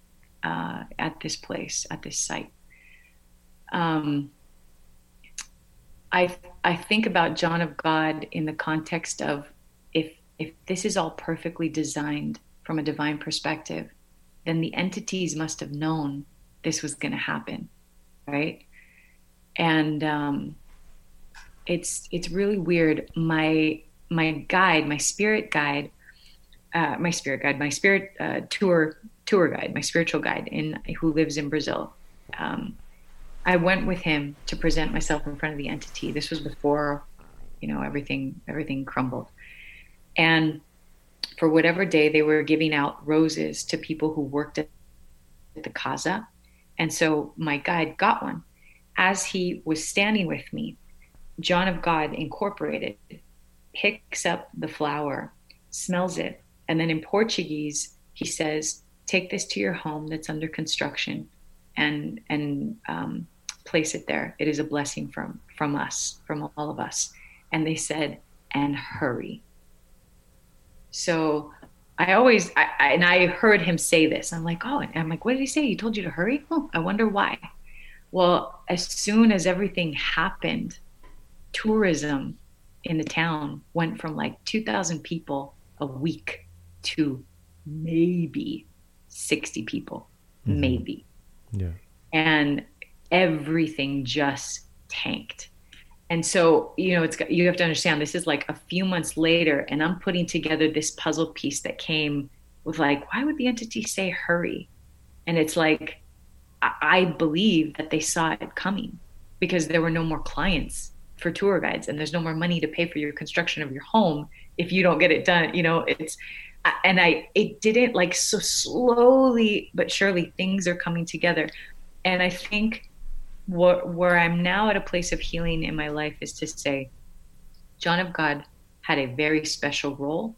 at this place, at this site. I think about John of God in the context of if this is all perfectly designed from a divine perspective, then the entities must have known this was going to happen, right? And it's really weird. My spiritual guide who lives in Brazil. I went with him to present myself in front of the entity. This was before, you know, everything crumbled. And for whatever day, they were giving out roses to people who worked at the casa. And so my guide got one. As he was standing with me, John of God Incorporated picks up the flower, smells it, and then in Portuguese, he says, "Take this to your home that's under construction and place it there. It is a blessing from us, from all of us." And they said, "And hurry." So I heard him say this. I'm like, oh, and I'm like, what did he say? He told you to hurry? Oh, I wonder why. Well, as soon as everything happened, tourism in the town went from like 2,000 people a week to maybe 60 people, mm-hmm. maybe. Yeah. And everything just tanked. And so, you know, you have to understand, this is like a few months later, and I'm putting together this puzzle piece that came with like, why would the entity say hurry? And it's like, I believe that they saw it coming because there were no more clients for tour guides, and there's no more money to pay for your construction of your home if you don't get it done. You know, it didn't, like, so slowly but surely things are coming together. And I think where I'm now at a place of healing in my life is to say, John of God had a very special role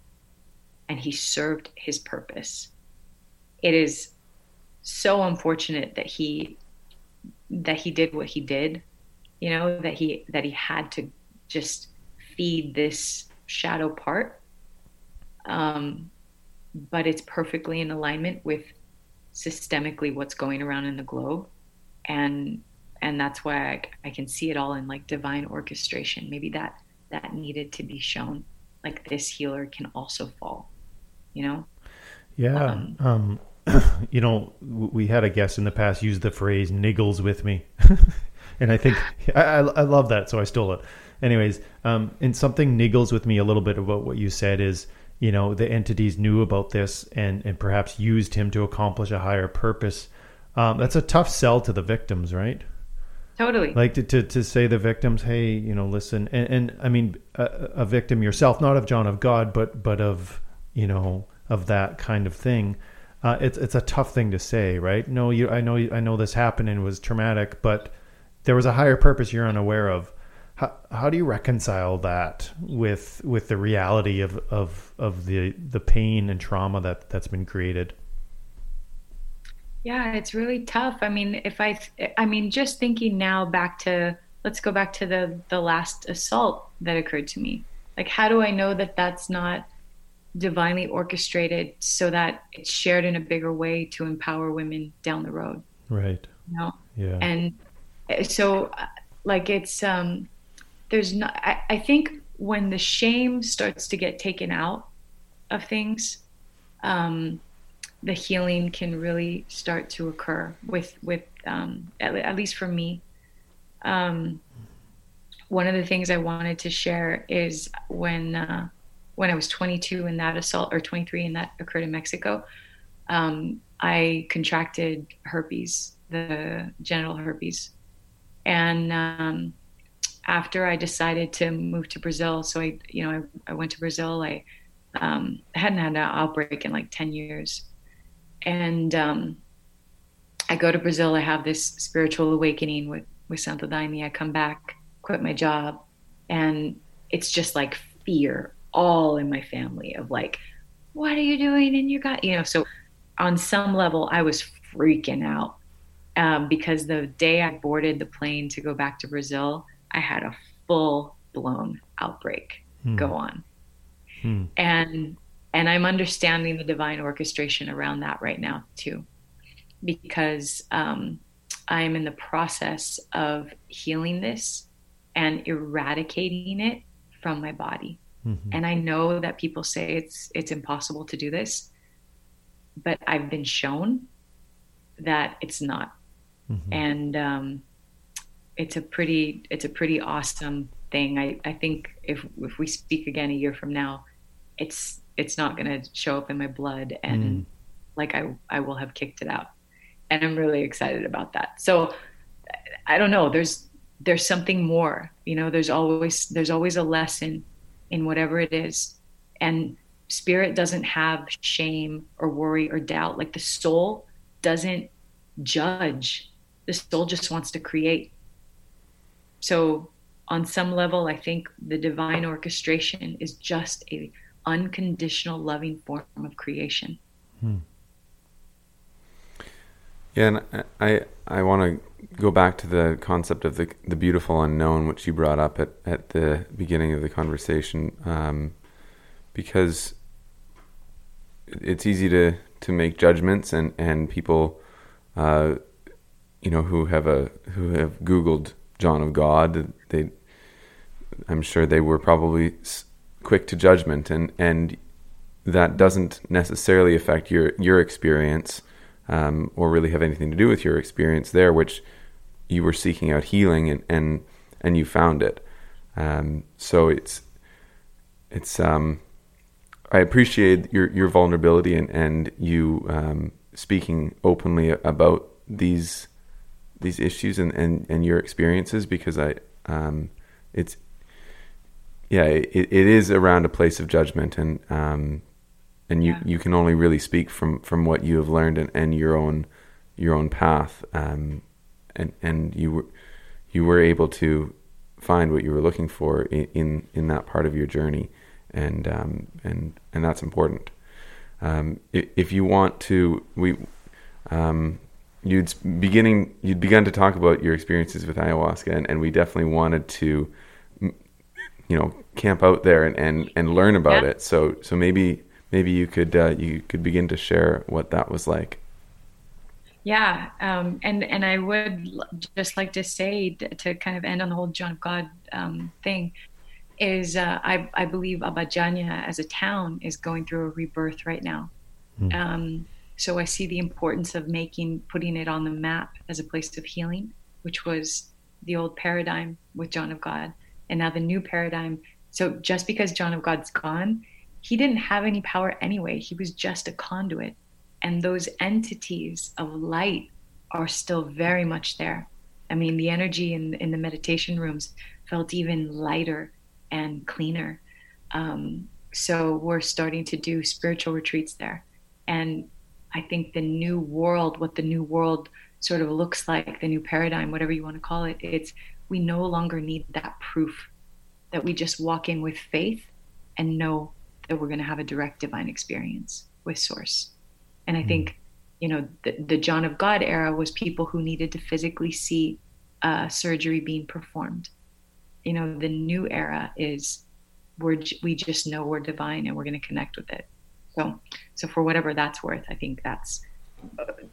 and he served his purpose. It is so unfortunate that he did what he did, you know, that he had to just feed this shadow part. But it's perfectly in alignment with systemically what's going around in the globe. And that's why I can see it all in like divine orchestration. Maybe that needed to be shown, like this healer can also fall, you know? Yeah. You know, we had a guest in the past use the phrase "niggles with me." And I think I love that. So I stole it. Anyways, and something niggles with me a little bit about what you said is, you know, the entities knew about this and perhaps used him to accomplish a higher purpose. That's a tough sell to the victims, right? Totally. Like to say the victims, hey, you know, listen, and I mean, a victim yourself, not of John of God, but of, you know, of that kind of thing. It's a tough thing to say, right? No, I know this happened and was traumatic, but there was a higher purpose you're unaware of. How do you reconcile that with the reality of the pain and trauma that's been created? Yeah, it's really tough. I mean, just thinking now back to, let's go back to the last assault that occurred to me. Like, how do I know that that's not divinely orchestrated so that it's shared in a bigger way to empower women down the road? Right. You know? Yeah. And so like, it's, there's not, I think when the shame starts to get taken out of things, the healing can really start to occur at least for me. One of the things I wanted to share is when I was 22 in that assault, or 23, and that occurred in Mexico, I contracted herpes, the genital herpes. And after I decided to move to Brazil, so I went to Brazil. I hadn't had an outbreak in like 10 years. And I go to Brazil. I have this spiritual awakening with Santo Daime. I come back, quit my job, and it's just like fear all in my family of like, what are you doing in your gut? So on some level, I was freaking out because the day I boarded the plane to go back to Brazil, I had a full-blown outbreak go on. And I'm understanding the divine orchestration around that right now too, because I'm in the process of healing this and eradicating it from my body. Mm-hmm. And I know that people say it's impossible to do this, but I've been shown that it's not. Mm-hmm. And it's a pretty awesome thing. I think if we speak again a year from now, it's not going to show up in my blood, and like I will have kicked it out. And I'm really excited about that. So I don't know, there's something more, there's always a lesson in whatever it is. And spirit doesn't have shame or worry or doubt. Like, the soul doesn't judge. The soul just wants to create. So on some level, I think the divine orchestration is just a unconditional loving form of creation. Yeah, and I want to go back to the concept of the beautiful unknown, which you brought up at the beginning of the conversation, because it's easy to make judgments, and people, who have Googled John of God, I'm sure they were probably quick to judgment, and that doesn't necessarily affect your experience, or really have anything to do with your experience there, which you were seeking out healing, and you found it. So it's I appreciate your vulnerability and you speaking openly about these issues and your experiences, because it is around a place of judgment, and you can only really speak from what you have learned and your own path, and you were able to find what you were looking for in that part of your journey, and that's important. If you want to, you'd begun to talk about your experiences with ayahuasca, and we definitely wanted to, camp out there and learn about it. So maybe you could begin to share what that was like. Yeah. And I would just like to say, to kind of end on the whole John of God thing, is I believe Abadiânia as a town is going through a rebirth right now. So I see the importance of putting it on the map as a place of healing, which was the old paradigm with John of God. And now the new paradigm. So just because John of God's gone, he didn't have any power anyway. He was just a conduit. And those entities of light are still very much there. I mean, the energy in the meditation rooms felt even lighter and cleaner. So we're starting to do spiritual retreats there. And I think what the new world sort of looks like, the new paradigm, whatever you want to call it, it's, we no longer need that proof, that we just walk in with faith and know that we're going to have a direct divine experience with source. And I think you know, the John of God era was people who needed to physically see surgery being performed. You know, the new era is we just know we're divine and we're going to connect with it. So for whatever that's worth, I think that's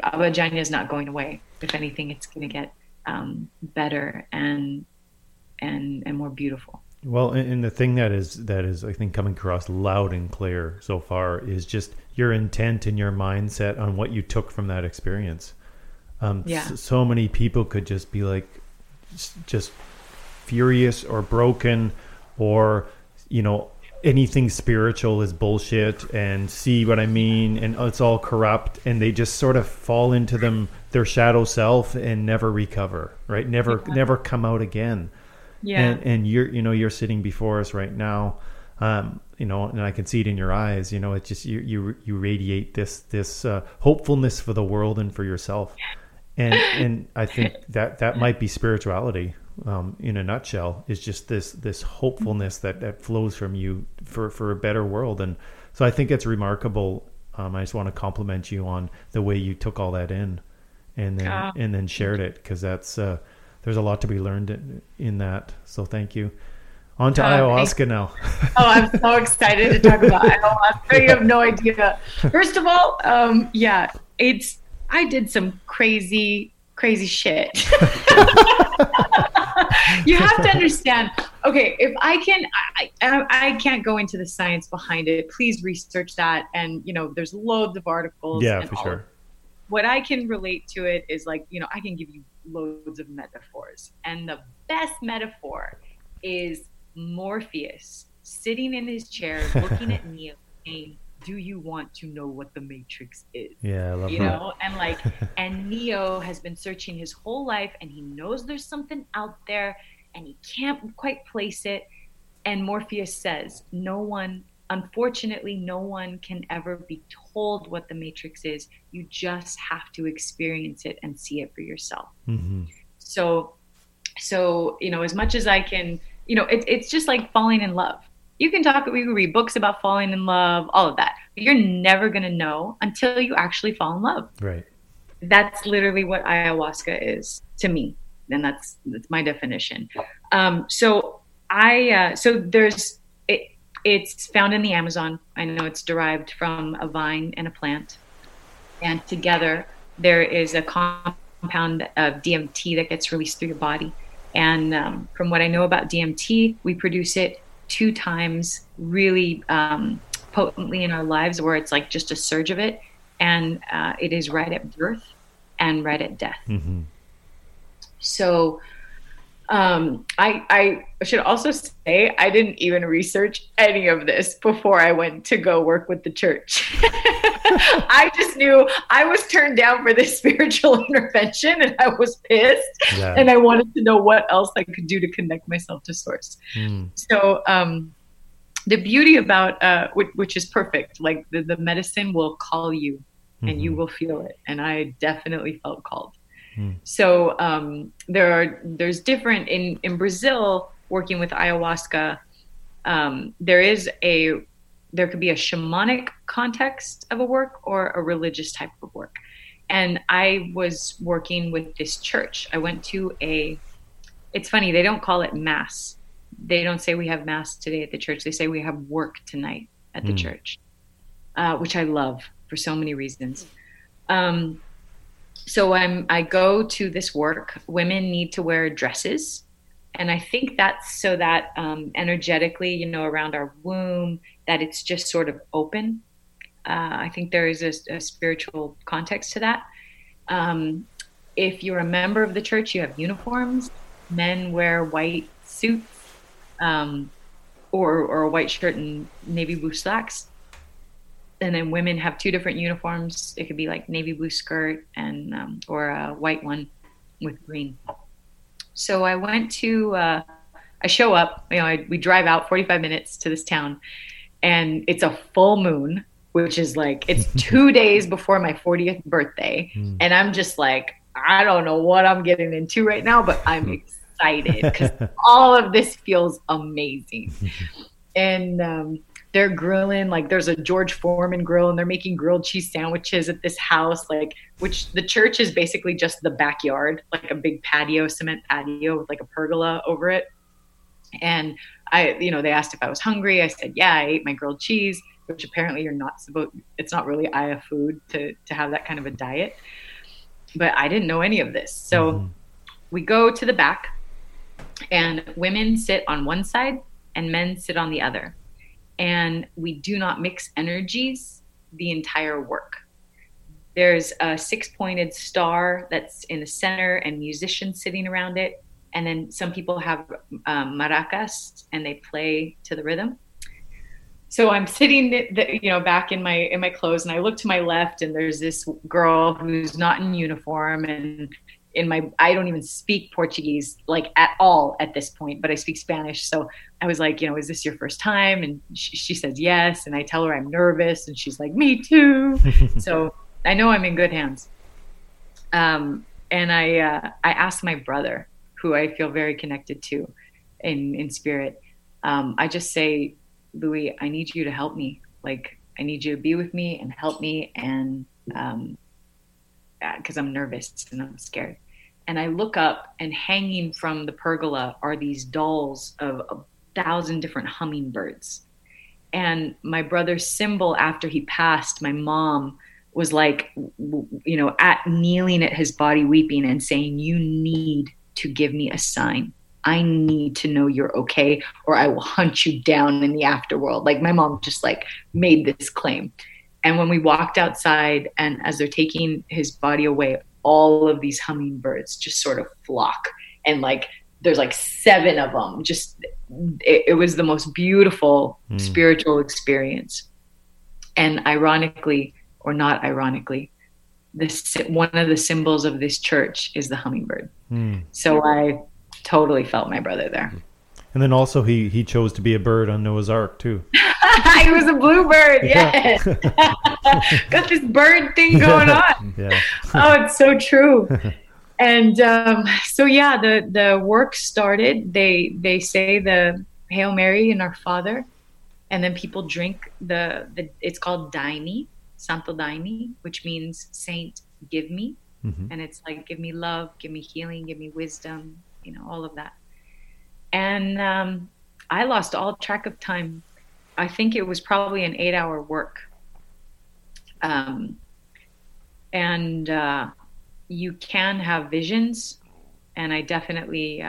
Abadiânia is not going away. If anything, it's going to get better and more beautiful. Well, and the thing that is, I think, coming across loud and clear so far is just your intent and your mindset on what you took from that experience. So many people could just be like, just furious or broken, or, you know, anything spiritual is bullshit, and see what I mean, and it's all corrupt, and they just sort of fall into their shadow self and never recover, right? Never come out again. Yeah. And you're sitting before us right now, you know, and I can see it in your eyes, you know, it's just, you radiate this hopefulness for the world and for yourself. And I think that might be spirituality, in a nutshell, is just this hopefulness that flows from you for a better world. And so I think it's remarkable. I just want to compliment you on the way you took all that in and then shared it. 'Cause that's, there's a lot to be learned in that. So thank you. On to ayahuasca now. Oh, I'm so excited to talk about ayahuasca. You have no idea. First of all, I did some crazy, crazy shit. You have to understand. Okay, if I can't go into the science behind it. Please research that. And, you know, there's loads of articles. Yeah, for sure. What I can relate to it is, like, you know, I can give you loads of metaphors, and the best metaphor is Morpheus sitting in his chair looking at Neo saying, do you want to know what the Matrix is? Yeah, I love you that. Know and like and Neo has been searching his whole life, and he knows there's something out there and he can't quite place it, and Morpheus says, unfortunately, no one can ever be told what the Matrix is. You just have to experience it and see it for yourself. Mm-hmm. So, you know, as much as I can, you know, it's just like falling in love. We can read books about falling in love, all of that, but you're never going to know until you actually fall in love. Right. That's literally what ayahuasca is to me. And that's my definition. It's found in the Amazon. I know it's derived from a vine and a plant. And together, there is a compound of DMT that gets released through your body. And from what I know about DMT, we produce it 2 times really potently in our lives, where it's like just a surge of it. And it is right at birth and right at death. Mm-hmm. So... I should also say, I didn't even research any of this before I went to go work with the church. I just knew I was turned down for this spiritual intervention, and I was pissed, and I wanted to know what else I could do to connect myself to source. Mm. So, the beauty about, which is perfect, like the medicine will call you, mm-hmm. and you will feel it. And I definitely felt called. So there's different in Brazil, working with ayahuasca, there could be a shamanic context of a work or a religious type of work. And I was working with this church. I went to it's funny, they don't call it mass. They don't say we have mass today at the church. They say we have work tonight at the church, which I love for so many reasons. So I go to this work. Women need to wear dresses. And I think that's so that energetically, you know, around our womb, that it's just sort of open. I think there is a spiritual context to that. If you're a member of the church, you have uniforms. Men wear white suits or a white shirt and navy blue slacks. And then women have 2 different uniforms. It could be like navy blue skirt and or a white one with green. So I went to, I show up, you know, we drive out 45 minutes to this town, and it's a full moon, which is like, it's 2 days before my 40th birthday. Mm. And I'm just like, I don't know what I'm getting into right now, but I'm excited because all of this feels amazing. And they're grilling, like there's a George Foreman grill and they're making grilled cheese sandwiches at this house, like, which the church is basically just the backyard, like a big patio, cement patio with like a pergola over it. And I, you know, they asked if I was hungry. I said, yeah, I ate my grilled cheese, which apparently you're not supposed, it's not really Aya food to have that kind of a diet. But I didn't know any of this. So we go to the back and women sit on one side and men sit on the other. And we do not mix energies the entire work. There's a 6-pointed star that's in the center and musicians sitting around it. And then some people have maracas and they play to the rhythm. So I'm sitting, back in my clothes, and I look to my left, and there's this girl who's not in uniform, and I don't even speak Portuguese like at all at this point, but I speak Spanish. So I was like, is this your first time? And she says yes, and I tell her I'm nervous, and she's like, me too. So I know I'm in good hands. And I asked my brother, who I feel very connected to, in spirit. I just say, Louis, I need you to help me. Like, I need you to be with me and help me. And, cause I'm nervous and I'm scared. And I look up, and hanging from the pergola are these dolls of 1,000 different hummingbirds. And my brother's symbol, after he passed, my mom was like, at kneeling at his body, weeping and saying, you need to give me a sign. I need to know you're okay, or I will hunt you down in the afterworld. Like, my mom just like made this claim. And when we walked outside, and as they're taking his body away, all of these hummingbirds just sort of flock. And like, there's like 7 of them. Just, it was the most beautiful spiritual experience. And ironically, or not ironically, this, one of the symbols of this church is the hummingbird. So I totally felt my brother there. And then also he chose to be a bird on Noah's Ark too. He was a bluebird, yes. Got this bird thing going on. Yeah. Oh, it's so true. And the work started. They say the Hail Mary and Our Father, and then people drink the it's called Daime, Santo Daime, which means Saint Give Me. Mm-hmm. And it's like, give me love, give me healing, give me wisdom, all of that. And I lost all track of time. I think it was probably an 8-hour work. You can have visions. And I definitely,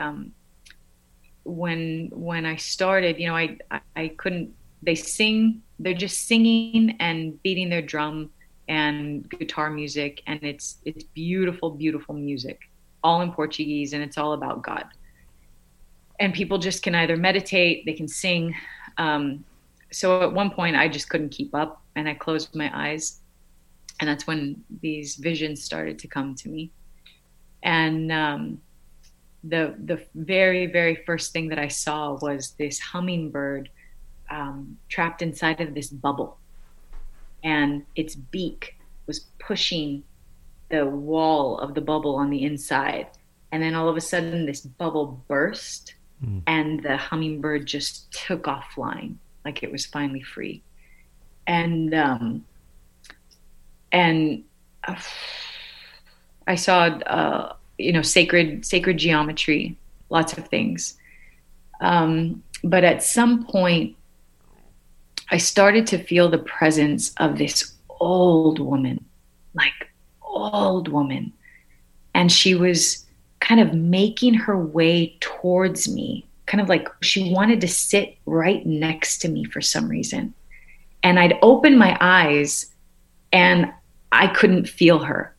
when I started, I couldn't, they sing, they're just singing and beating their drum and guitar music. And it's beautiful, beautiful music, all in Portuguese. And it's all about God. And people just can either meditate, they can sing. So at one point I just couldn't keep up, and I closed my eyes. And that's when these visions started to come to me. And the very, very first thing that I saw was this hummingbird trapped inside of this bubble. And its beak was pushing the wall of the bubble on the inside. And then all of a sudden this bubble burst and the hummingbird just took off flying, like it was finally free. And I saw, sacred geometry, lots of things. But at some point I started to feel the presence of this old woman. And she was kind of making her way towards me, kind of like she wanted to sit right next to me for some reason. And I'd open my eyes and I couldn't feel her.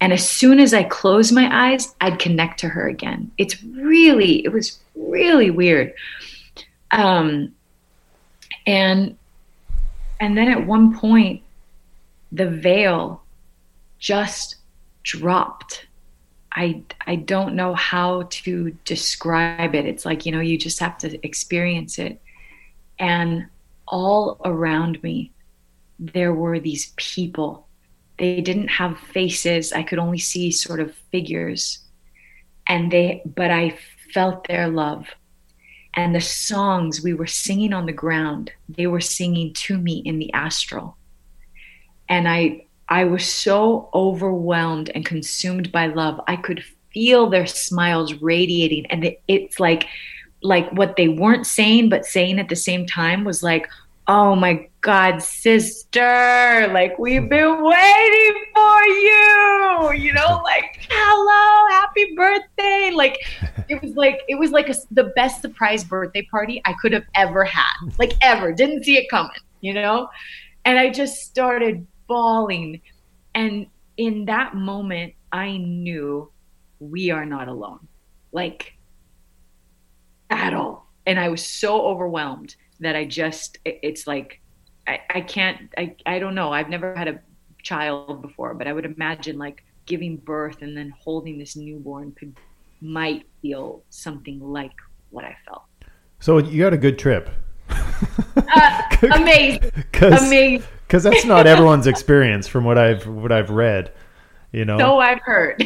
And as soon as I closed my eyes, I'd connect to her again. It was really weird. And then at one point, the veil just dropped. I don't know how to describe it. It's like, you just have to experience it. And all around me, there were these people. They didn't have faces. I could only see sort of figures. But I felt their love. And the songs we were singing on the ground, they were singing to me in the astral. And I was so overwhelmed and consumed by love. I could feel their smiles radiating. And it's like what they weren't saying, but saying at the same time was like, oh my God, sister, like we've been waiting for you, you know, like, hello, happy birthday. Like, it was like the best surprise birthday party I could have ever had, like ever, didn't see it coming, you know? And I just started bawling. And in that moment, I knew we are not alone, like at all. And I was so overwhelmed that I don't know. I've never had a child before, but I would imagine like giving birth and then holding this newborn might feel something like what I felt. So you had a good trip. Amazing. Because that's not everyone's experience from what I've read, you know. So I've heard.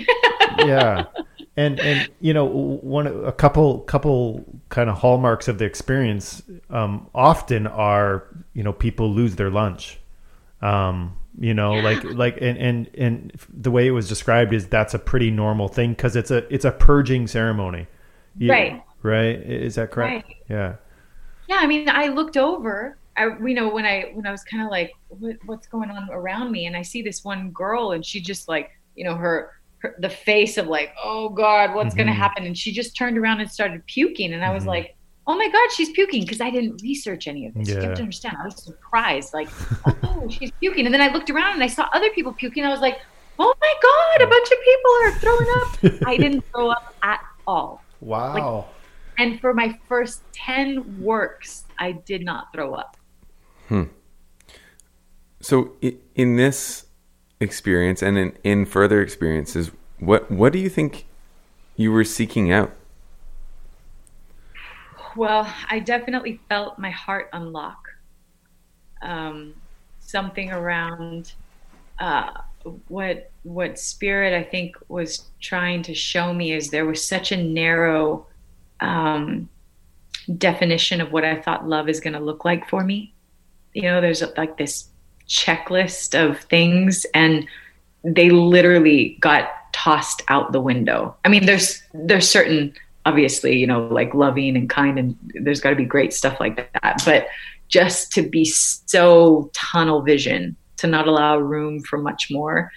Yeah. And you know, a couple kind of hallmarks of the experience often are, you know, people lose their lunch, you know, yeah. and the way it was described is that's a pretty normal thing because it's a purging ceremony, yeah, right? Right? Is that correct? Right. Yeah. Yeah, I mean, I looked over. When I was kind of like, what's going on around me, and I see this one girl, and she just like, you know, the face of like, oh God, what's mm-hmm. going to happen? And she just turned around and started puking. And I was mm-hmm. like, oh my God, she's puking. Because I didn't research any of this. Yeah. You have to understand. I was surprised. Like, oh, she's puking. And then I looked around and I saw other people puking. I was like, oh my God, a bunch of people are throwing up. I didn't throw up at all. Wow. Like, and for my first 10 works, I did not throw up. Hmm. So in this experience and in further experiences, what do you think you were seeking out? Well, I definitely felt my heart unlock. Something around what spirit I think was trying to show me is there was such a narrow definition of what I thought love is going to look like for me. You know, there's like this checklist of things and they literally got tossed out the window. I mean, there's certain, obviously, you know, like loving and kind, and there's got to be great stuff like that, but just to be so tunnel vision, to not allow room for much more,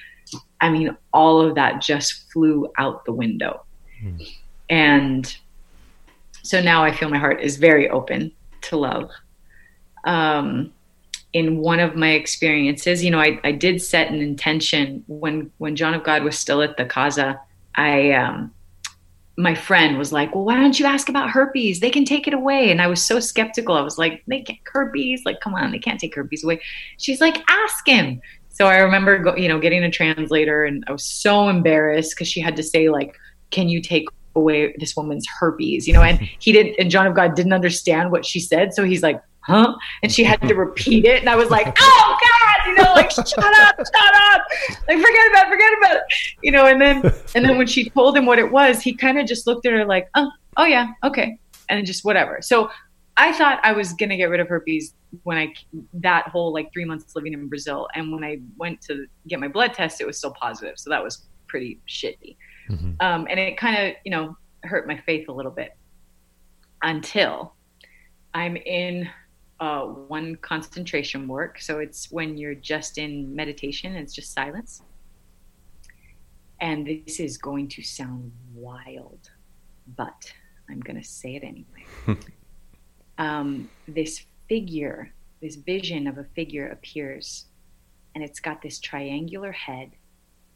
I mean, all of that just flew out the window. Mm. And so now I feel my heart is very open to love. In one of my experiences, you know, I did set an intention when John of God was still at the Casa. My friend was like, well, why don't you ask about herpes? They can take it away. And I was so skeptical. I was like, they can't herpes. Like, come on, they can't take herpes away. She's like, ask him. So I remember, getting a translator, and I was so embarrassed because she had to say like, can you take away this woman's herpes? You know, and he didn't, and John of God didn't understand what she said. So he's like, huh? And she had to repeat it. And I was like, oh God, you know, like, shut up. Like, forget about it. You know, and then when she told him what it was, he kind of just looked at her like, oh yeah, okay. And just whatever. So I thought I was going to get rid of herpes that whole like 3 months living in Brazil. And when I went to get my blood test, it was still positive. So that was pretty shitty. Mm-hmm. And it kind of, you know, hurt my faith a little bit until I'm in one concentration work. So it's when you're just in meditation and it's just silence. And this is going to sound wild, but I'm going to say it anyway. This vision of a figure appears, and it's got this triangular head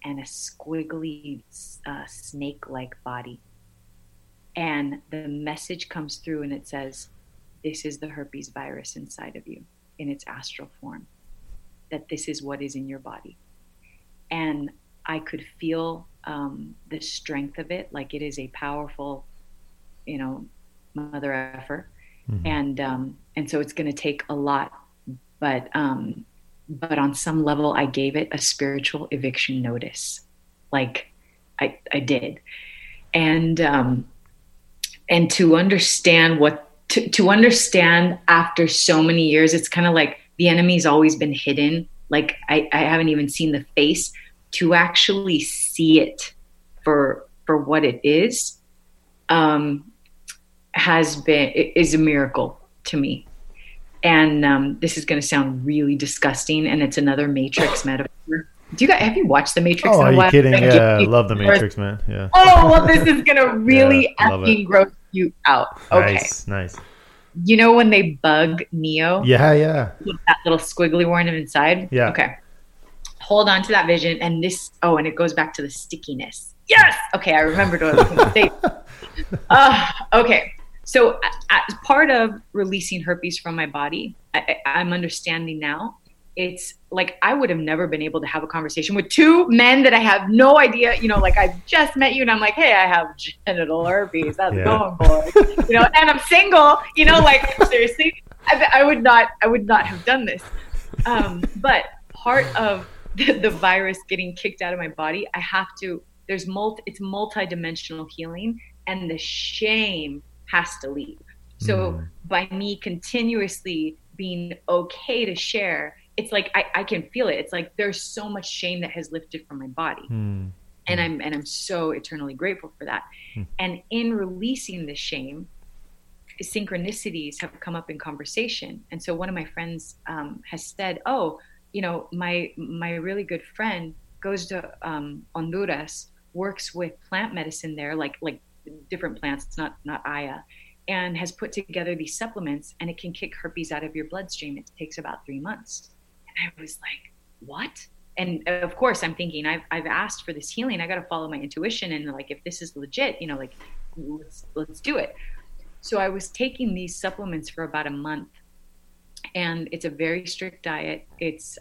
and a squiggly snake-like body. And the message comes through and it says, this is the herpes virus inside of you in its astral form, that this is what is in your body. And I could feel the strength of it. Like, it is a powerful, you know, mother effer. Mm-hmm. And so it's going to take a lot, but on some level I gave it a spiritual eviction notice. Like I did. And to understand what to understand after so many years, it's kind of like the enemy's always been hidden. Like I haven't even seen the face. To actually see it for what it is, is a miracle to me. And this is going to sound really disgusting, and it's another Matrix metaphor. Have you watched The Matrix? Oh, are you kidding? Yeah, I love The Matrix, man. Yeah. Oh, well, this is going to really effing gross you out. Okay. Nice. You know when they bug Neo? Yeah. With that little squiggly one inside? Yeah. Okay. Hold on to that vision, and this. Oh, and it goes back to the stickiness. Yes. Okay, I remembered what I was going to say. Okay. So as part of releasing herpes from my body, I'm understanding now, it's like I would have never been able to have a conversation with two men that I have no idea, like I've just met you and I'm like, hey, I have genital herpes. That's going for it. And I'm single, like seriously, I would not have done this. But part of the virus getting kicked out of my body, I have to, it's multidimensional healing, and the shame has to leave. So by me continuously being okay to share, it's like I can feel it. It's like there's so much shame that has lifted from my body. And I'm so eternally grateful for that. And in releasing the shame, synchronicities have come up in conversation. And so one of my friends has said, oh, my really good friend goes to Honduras, works with plant medicine there, like different plants, it's not Aya, and has put together these supplements, and it can kick herpes out of your bloodstream. It takes about 3 months. And I was like, what? And of course I'm thinking, I've asked for this healing. I got to follow my intuition. And like, if this is legit, let's do it. So I was taking these supplements for about a month, and it's a very strict diet. It's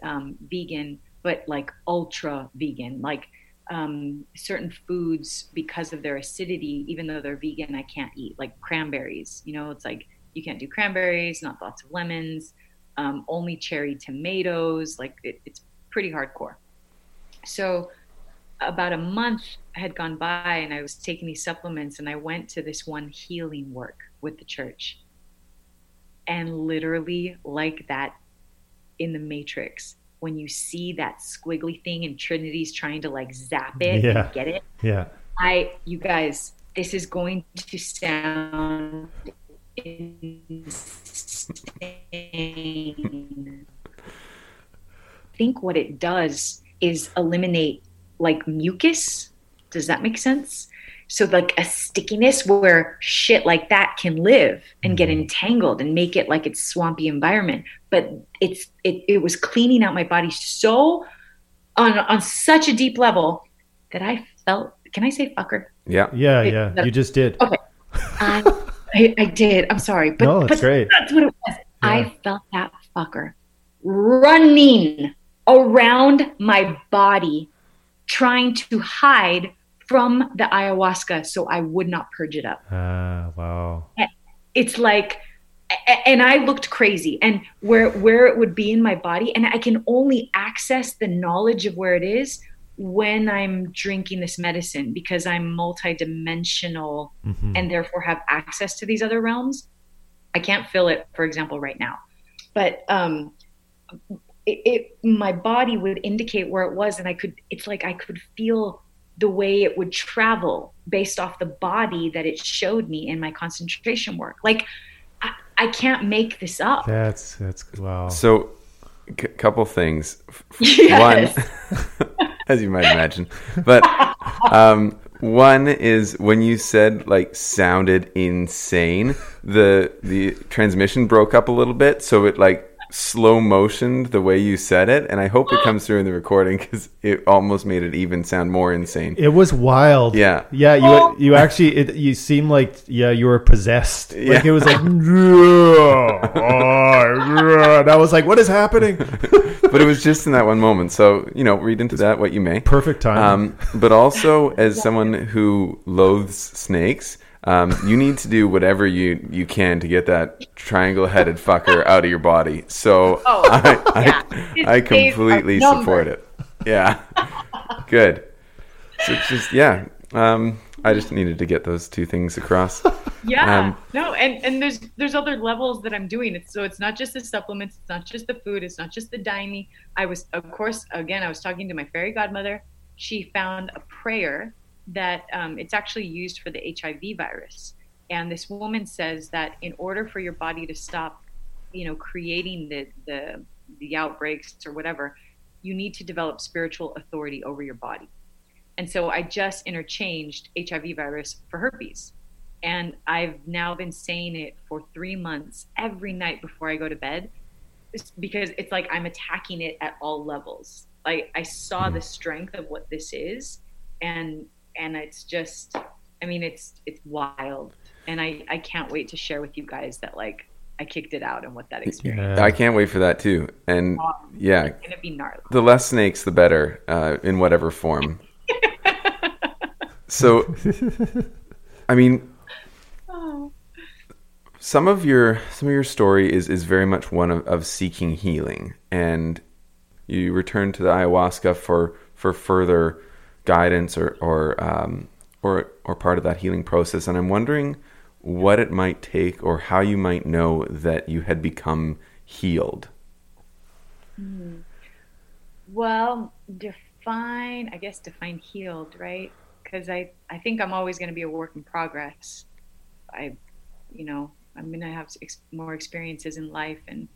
vegan, but like ultra vegan, like certain foods, because of their acidity, even though they're vegan, I can't eat, like cranberries. It's like you can't do cranberries, not lots of lemons, only cherry tomatoes. Like it's pretty hardcore. So about a month had gone by, and I was taking these supplements, and I went to this one healing work with the church. And literally, like that in The Matrix, when you see that squiggly thing and Trinity's trying to like zap it and get it. Yeah. You guys, this is going to sound insane. I think what it does is eliminate like mucus. Does that make sense? So like a stickiness where shit like that can live and get entangled and make it like its swampy environment. But it was cleaning out my body so on such a deep level that I felt, can I say fucker? Yeah. You just did. Okay. I did. I'm sorry. But, no, that's great. That's what it was. Yeah. I felt that fucker running around my body, trying to hide from the ayahuasca, so I would not purge it up. Wow. It's like, and I looked crazy, and where it would be in my body, and I can only access the knowledge of where it is when I'm drinking this medicine, because I'm multidimensional and therefore have access to these other realms. I can't feel it, for example, right now, but my body would indicate where it was, and I could feel the way it would travel based off the body that it showed me in my concentration work. Like I can't make this up. That's wow. So couple things. Yes. One, as you might imagine, but one is when you said like sounded insane, the transmission broke up a little bit. So it like slow motioned the way you said it, and I hope it comes through in the recording, because it almost made it even sound more insane. It was wild. Yeah. You actually, you seemed like you were possessed. Yeah. Like it was like and I was like, what is happening? But it was just in that one moment. So read into that what you may. Perfect time. But also, as someone who loathes snakes, you need to do whatever you can to get that triangle-headed fucker out of your body. So I completely support it. Yeah, good. So just I just needed to get those two things across. Yeah, no, and there's other levels that I'm doing. So it's not just the supplements, it's not just the food, it's not just the daime. I was, of course, again, I was talking to my fairy godmother. She found a prayer that it's actually used for the HIV virus. And this woman says that in order for your body to stop, you know, creating the outbreaks or whatever, you need to develop spiritual authority over your body. And so I just interchanged HIV virus for herpes. And I've now been saying it for 3 months every night before I go to bed, because it's like I'm attacking it at all levels. Like I saw the strength of what this is, and it's just, I mean, it's wild. And I can't wait to share with you guys that like I kicked it out and what that experience. Yeah. I can't wait for that too. And yeah, it's gonna be gnarly. The less snakes, the better, in whatever form. So, I mean, some of your story is very much one of seeking healing, and you return to the ayahuasca for further guidance or part of that healing process. And I'm wondering what it might take, or how you might know that you had become healed. Well, define healed, right? Because I think I'm always going to be a work in progress. I'm going to have more experiences in life, and,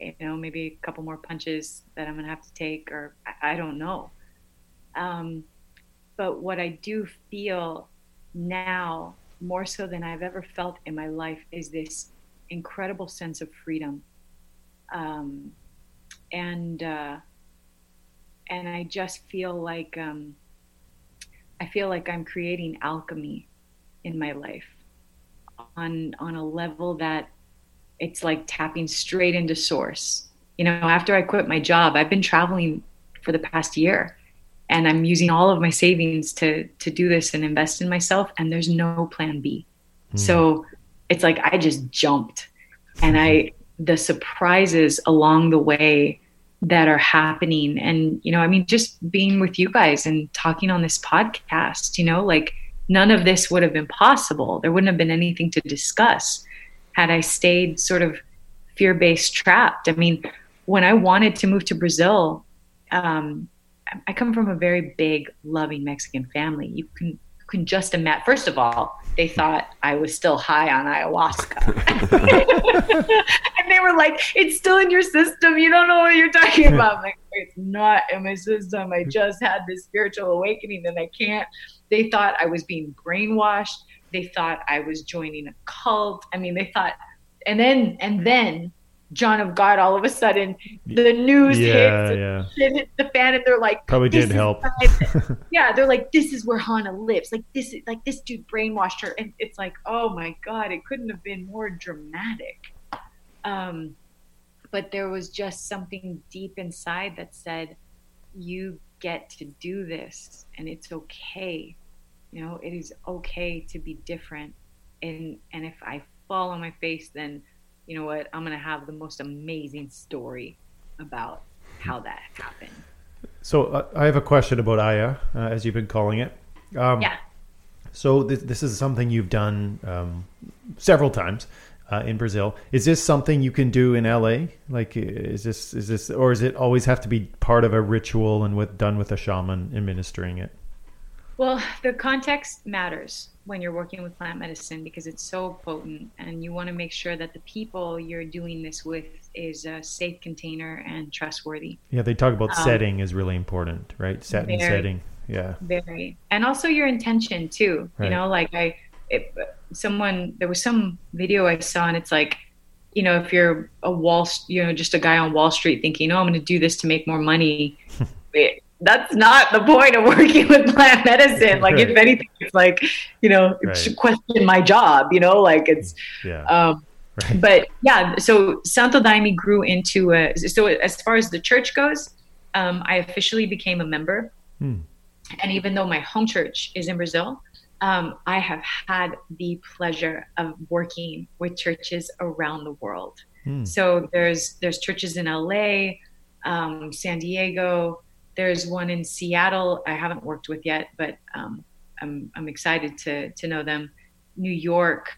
you know, maybe a couple more punches that I'm going to have to take, or I don't know. But what I do feel now, more so than I've ever felt in my life, is this incredible sense of freedom. And I just feel like, I feel like I'm creating alchemy in my life on a level that it's like tapping straight into source. You know, after I quit my job, I've been traveling for the past year, and I'm using all of my savings to do this and invest in myself, and there's no plan B. So it's like I just jumped, and the surprises along the way that are happening. And, you know, I mean, just being with you guys and talking on this podcast, you know, like none of this would have been possible. There wouldn't have been anything to discuss had I stayed sort of fear-based trapped. I mean, when I wanted to move to Brazil, I come from a very big, loving Mexican family. You can just imagine. First of all, they thought I was still high on ayahuasca. And they were like, it's still in your system. You don't know what you're talking about. I'm like, it's not in my system. I just had this spiritual awakening and I can't. They thought I was being brainwashed. They thought I was joining a cult. I mean, they thought, and then John of God, all of a sudden, the news hits and shit hits the fan, and they're like, probably did help. Yeah, they're like, this is where Hannah lives. Like, this is like this dude brainwashed her. And it's like, oh my God, it couldn't have been more dramatic. But there was just something deep inside that said, you get to do this, and it's okay. You know, it is okay to be different. And if I fall on my face, then you know what, I'm going to have the most amazing story about how that happened. So I have a question about Aya, as you've been calling it. Yeah. So this is something you've done several times in Brazil. Is this something you can do in LA? Like, is this, or is it always have to be part of a ritual and done with a shaman administering it? Well, the context matters when you're working with plant medicine, because it's so potent, and you want to make sure that the people you're doing this with is a safe container and trustworthy. Yeah, they talk about setting is really important, right? Setting. Yeah. Very. And also your intention too. Right. You know, like there was some video I saw, and it's like, you know, if you're just a guy on Wall Street thinking, oh, I'm going to do this to make more money. That's not the point of working with plant medicine. Like, if anything, it's like, you know, question my job, you know, like it's, but yeah. So Santo Daime grew into so as far as the church goes, I officially became a member. And even though my home church is in Brazil, I have had the pleasure of working with churches around the world. So there's churches in LA, San Diego. There's one in Seattle I haven't worked with yet, but I'm excited to know them. New York,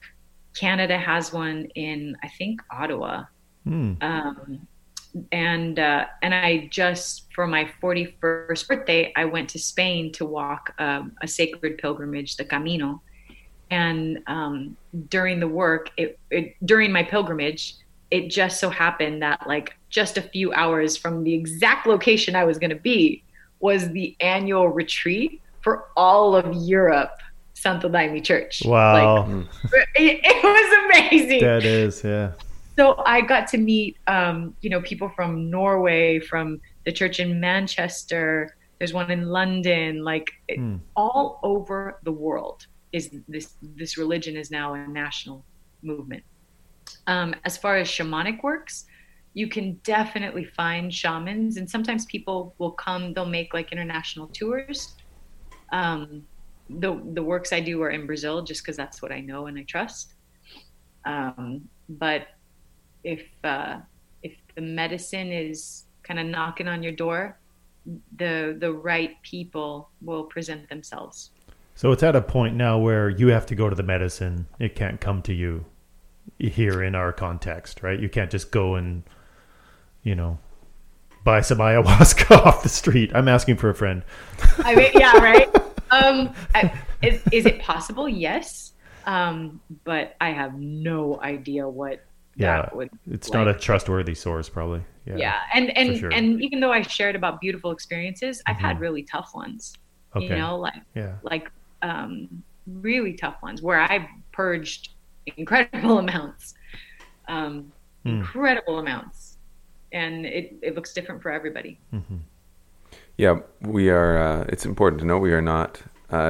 Canada has one in, I think, Ottawa. And I just, for my 41st birthday, I went to Spain to walk a sacred pilgrimage, the Camino. And during the work, during my pilgrimage, it just so happened that like just a few hours from the exact location I was going to be was the annual retreat for all of Europe, Santo Daime Church. Wow. Like, it was amazing. That is, yeah. So I got to meet, people from Norway, from the church in Manchester. There's one in London. Like all over the world is this religion is now a national movement. As far as shamanic works, you can definitely find shamans, and sometimes people will come. They'll make like international tours. The works I do are in Brazil, just because that's what I know and I trust. But if the medicine is kind of knocking on your door, the right people will present themselves. So it's at a point now where you have to go to the medicine. It can't come to you here in our context, right? You can't just go and, buy some ayahuasca off the street. I'm asking for a friend. I mean, yeah, right? Is it possible? Yes. But I have no idea what. Yeah, it's like, not a trustworthy source, probably. Yeah. And, sure. And even though I shared about beautiful experiences, I've had really tough ones. Okay. Really tough ones where I've purged incredible amounts, and it looks different for everybody. Mm-hmm. Yeah, we are. It's important to know we are not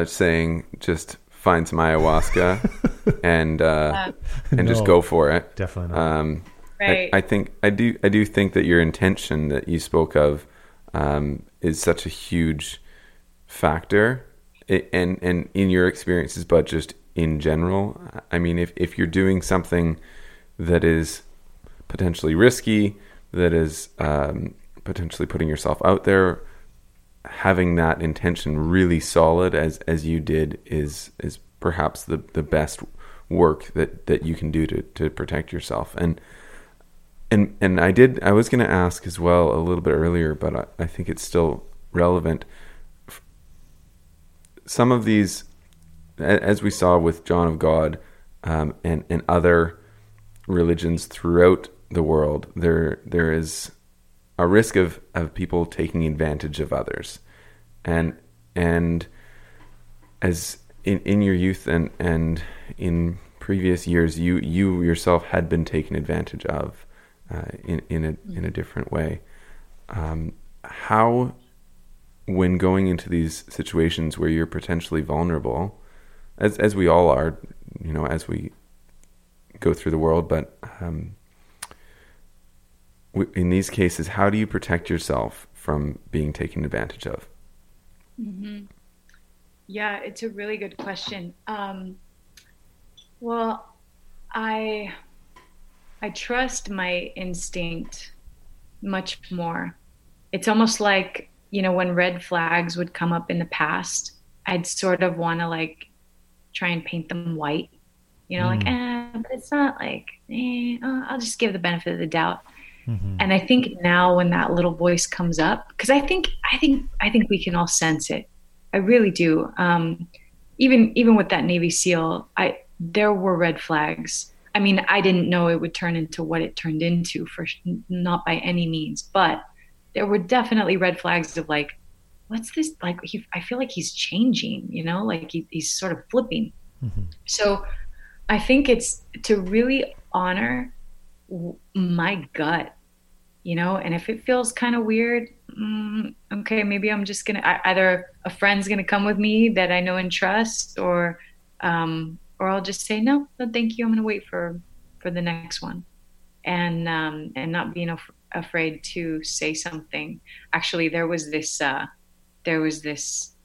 saying just find some ayahuasca and just go for it. Definitely not. Right. I do think that your intention that you spoke of is such a huge factor, and in your experiences, but just in general. I mean, if you're doing something that is potentially risky, that is potentially putting yourself out there, having that intention really solid as you did is perhaps the best work that you can do to protect yourself. And I was going to ask as well a little bit earlier, but I think it's still relevant. Some of these, as we saw with John of God and other religions throughout the world, there is a risk of people taking advantage of others. And as in your youth and in previous years, you yourself had been taken advantage of in a different way. How, when going into these situations where you're potentially vulnerable, as we all are, as we go through the world, but in these cases, how do you protect yourself from being taken advantage of? Mm-hmm. Yeah, it's a really good question. Well, I trust my instinct much more. It's almost like, when red flags would come up in the past, I'd sort of want to like try and paint them white, but it's not like, I'll just give the benefit of the doubt. Mm-hmm. And I think now when that little voice comes up, because I think we can all sense it. I really do. Even with that Navy SEAL, there were red flags. I mean, I didn't know it would turn into what it turned into, for not by any means, but there were definitely red flags of like, what's this? Like, I feel like he's changing, like he's sort of flipping. Mm-hmm. So I think it's to really honor my gut, and if it feels kind of weird, okay, maybe I'm just going to, either a friend's going to come with me that I know and trust, or I'll just say, no, thank you. I'm going to wait for the next one. And not being afraid to say something. Actually, there was this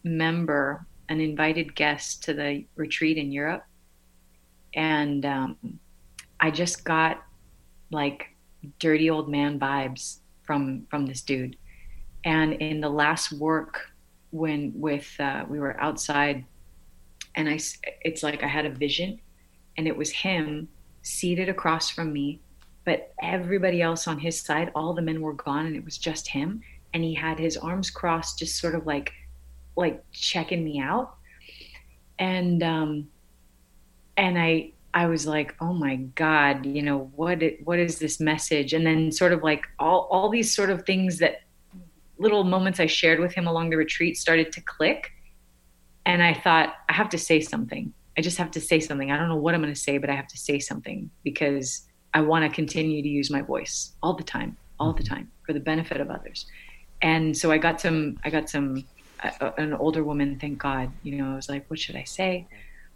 member, an invited guest to the retreat in Europe. And I just got like dirty old man vibes from this dude. And in the last work when we were outside and it's like I had a vision, and it was him seated across from me, but everybody else on his side, all the men were gone, and it was just him. And he had his arms crossed, just sort of like checking me out. And I was like, oh my God, you know, what is this message? And then sort of like all these sort of things, that little moments I shared with him along the retreat started to click. And I thought, I have to say something. I just have to say something. I don't know what I'm going to say, but I have to say something, because I want to continue to use my voice all the time for the benefit of others. And so I got an older woman, thank God, you know, I was like, what should I say?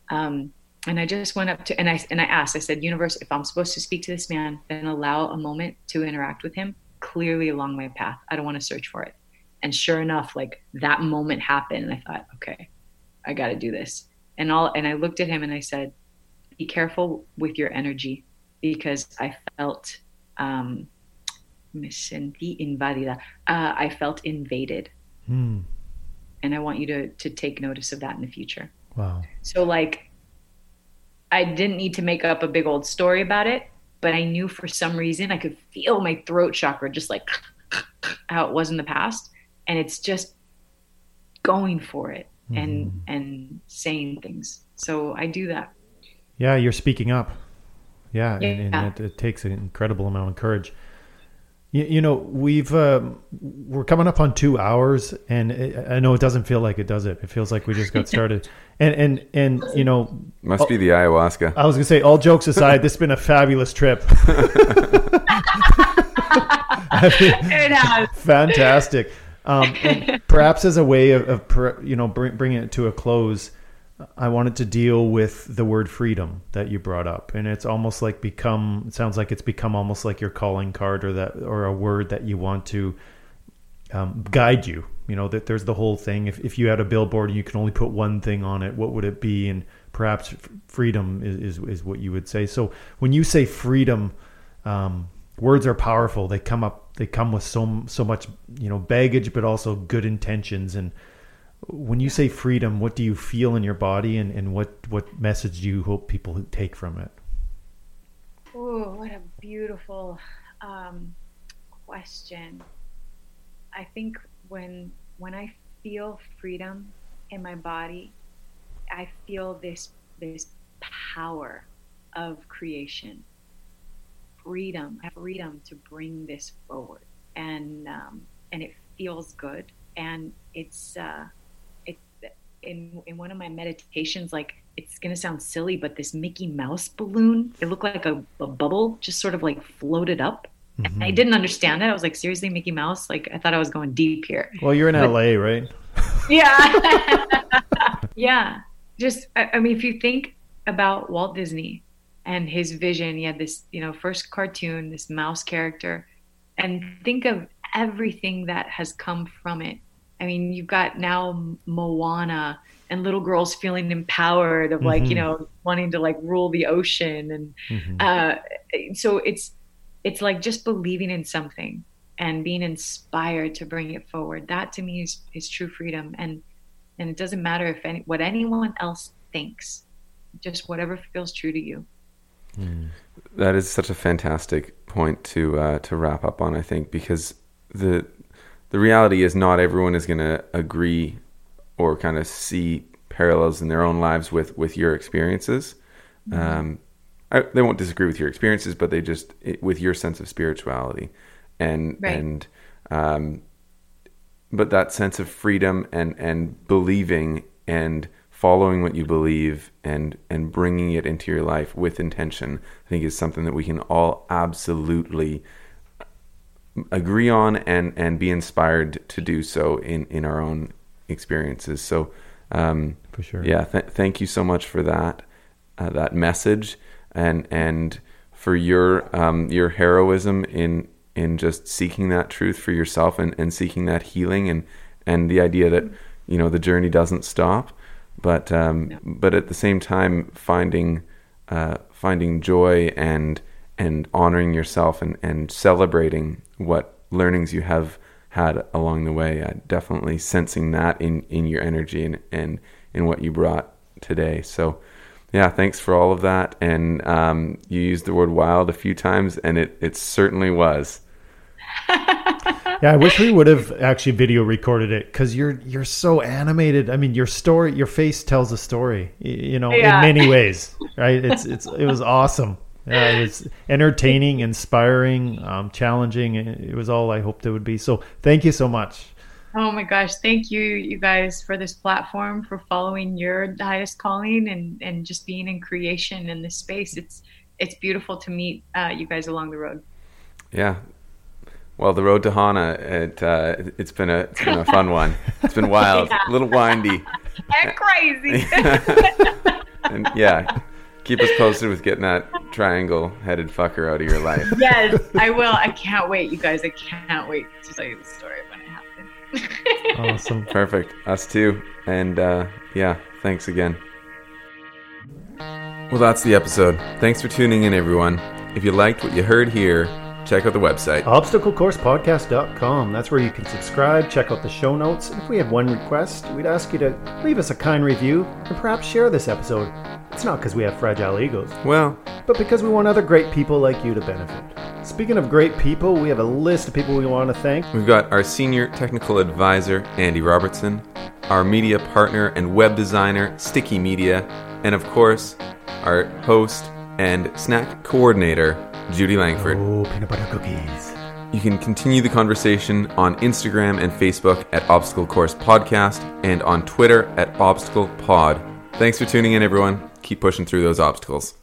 And I just went up to, and I asked, I said, universe, if I'm supposed to speak to this man, then allow a moment to interact with him clearly along my path. I don't want to search for it. And sure enough, like that moment happened, and I thought, okay, I got to do this. And I looked at him and I said, be careful with your energy, because I felt, me sentí invadida. I felt invaded. Mm. And I want you to take notice of that in the future. Wow. So like, I didn't need to make up a big old story about it, but I knew for some reason I could feel my throat chakra just like how it was in the past. And it's just going for it and saying things. So I do that. Yeah, you're speaking up. Yeah. And it takes an incredible amount of courage. You know, we're coming up on 2 hours, and I know it doesn't feel like it, does it? It feels like we just got started. And you know, must be the ayahuasca. I was gonna say, all jokes aside, this has been a fabulous trip. I mean, it has. Fantastic. And perhaps as a way of you know, bringing it to a close, I wanted to deal with the word freedom that you brought up. And it's almost like it sounds like it's become almost like your calling card, or a word that you want to guide you. You know, that there's the whole thing. If you had a billboard and you can only put one thing on it, what would it be? And perhaps freedom is what you would say. So when you say freedom, words are powerful. They come with so much, you know, baggage, but also good intentions. And when you say freedom, what do you feel in your body, and what message do you hope people take from it? Oh, what a beautiful question. I think when I feel freedom in my body, I feel this power of creation. Freedom. I have freedom to bring this forward. And it feels good. And it's... In one of my meditations, like, it's going to sound silly, but this Mickey Mouse balloon, it looked like a bubble just sort of like floated up. Mm-hmm. And I didn't understand it. I was like, seriously, Mickey Mouse? Like, I thought I was going deep here. Well, you're in LA, right? Yeah. Yeah. Just, I mean, if you think about Walt Disney and his vision, he had this, you know, first cartoon, this mouse character, and think of everything that has come from it. I mean, you've got now Moana and little girls feeling empowered of like, you know, wanting to like rule the ocean. And so it's like just believing in something and being inspired to bring it forward. That to me is true freedom. And it doesn't matter if what anyone else thinks, just whatever feels true to you. Mm. That is such a fantastic point to wrap up on, I think, because the reality is not everyone is going to agree or kind of see parallels in their own lives with your experiences. Mm-hmm. They won't disagree with your experiences, but they just, with your sense of spirituality but that sense of freedom and believing and following what you believe and bringing it into your life with intention, I think is something that we can all absolutely agree on and be inspired to do so in our own experiences. So for sure. Yeah, thank you so much for that that message and for your heroism in just seeking that truth for yourself and seeking that healing and the idea that, you know, the journey doesn't stop, but at the same time finding joy and honoring yourself and celebrating what learnings you have had along the way. Definitely sensing that in your energy and in what you brought today. So yeah, thanks for all of that. And you used the word wild a few times, and it certainly was. Yeah, I wish we would have actually video recorded it, because you're so animated. I mean, your story, your face tells a story, you know, yeah. in many ways, right? It was awesome. Yeah, it was entertaining, inspiring, challenging. It was all I hoped it would be. So thank you so much. Oh my gosh. Thank you, you guys, for this platform, for following your highest calling and just being in creation in this space. It's beautiful to meet you guys along the road. Yeah. Well, the road to Hana, it's been a fun one. It's been wild, yeah. A little windy, and crazy. And yeah, keep us posted with getting that triangle-headed fucker out of your life. Yes, I will. I can't wait, you guys. I can't wait to tell you the story when it happens. Awesome, perfect. Us too. And yeah, thanks again. Well, that's the episode. Thanks for tuning in, everyone. If you liked what you heard here, check out the website, obstaclecoursepodcast.com. That's where you can subscribe, check out the show notes. And if we have one request, we'd ask you to leave us a kind review and perhaps share this episode. It's not because we have fragile egos, well, but because we want other great people like you to benefit. Speaking of great people, we have a list of people we want to thank. We've got our senior technical advisor, Andy Robertson, our media partner and web designer, Sticky Media, and of course, our host and snack coordinator, Judy Langford. Oh, peanut butter cookies. You can continue the conversation on Instagram and Facebook at Obstacle Course Podcast, and on Twitter at Obstacle Pod. Thanks for tuning in, everyone. Keep pushing through those obstacles.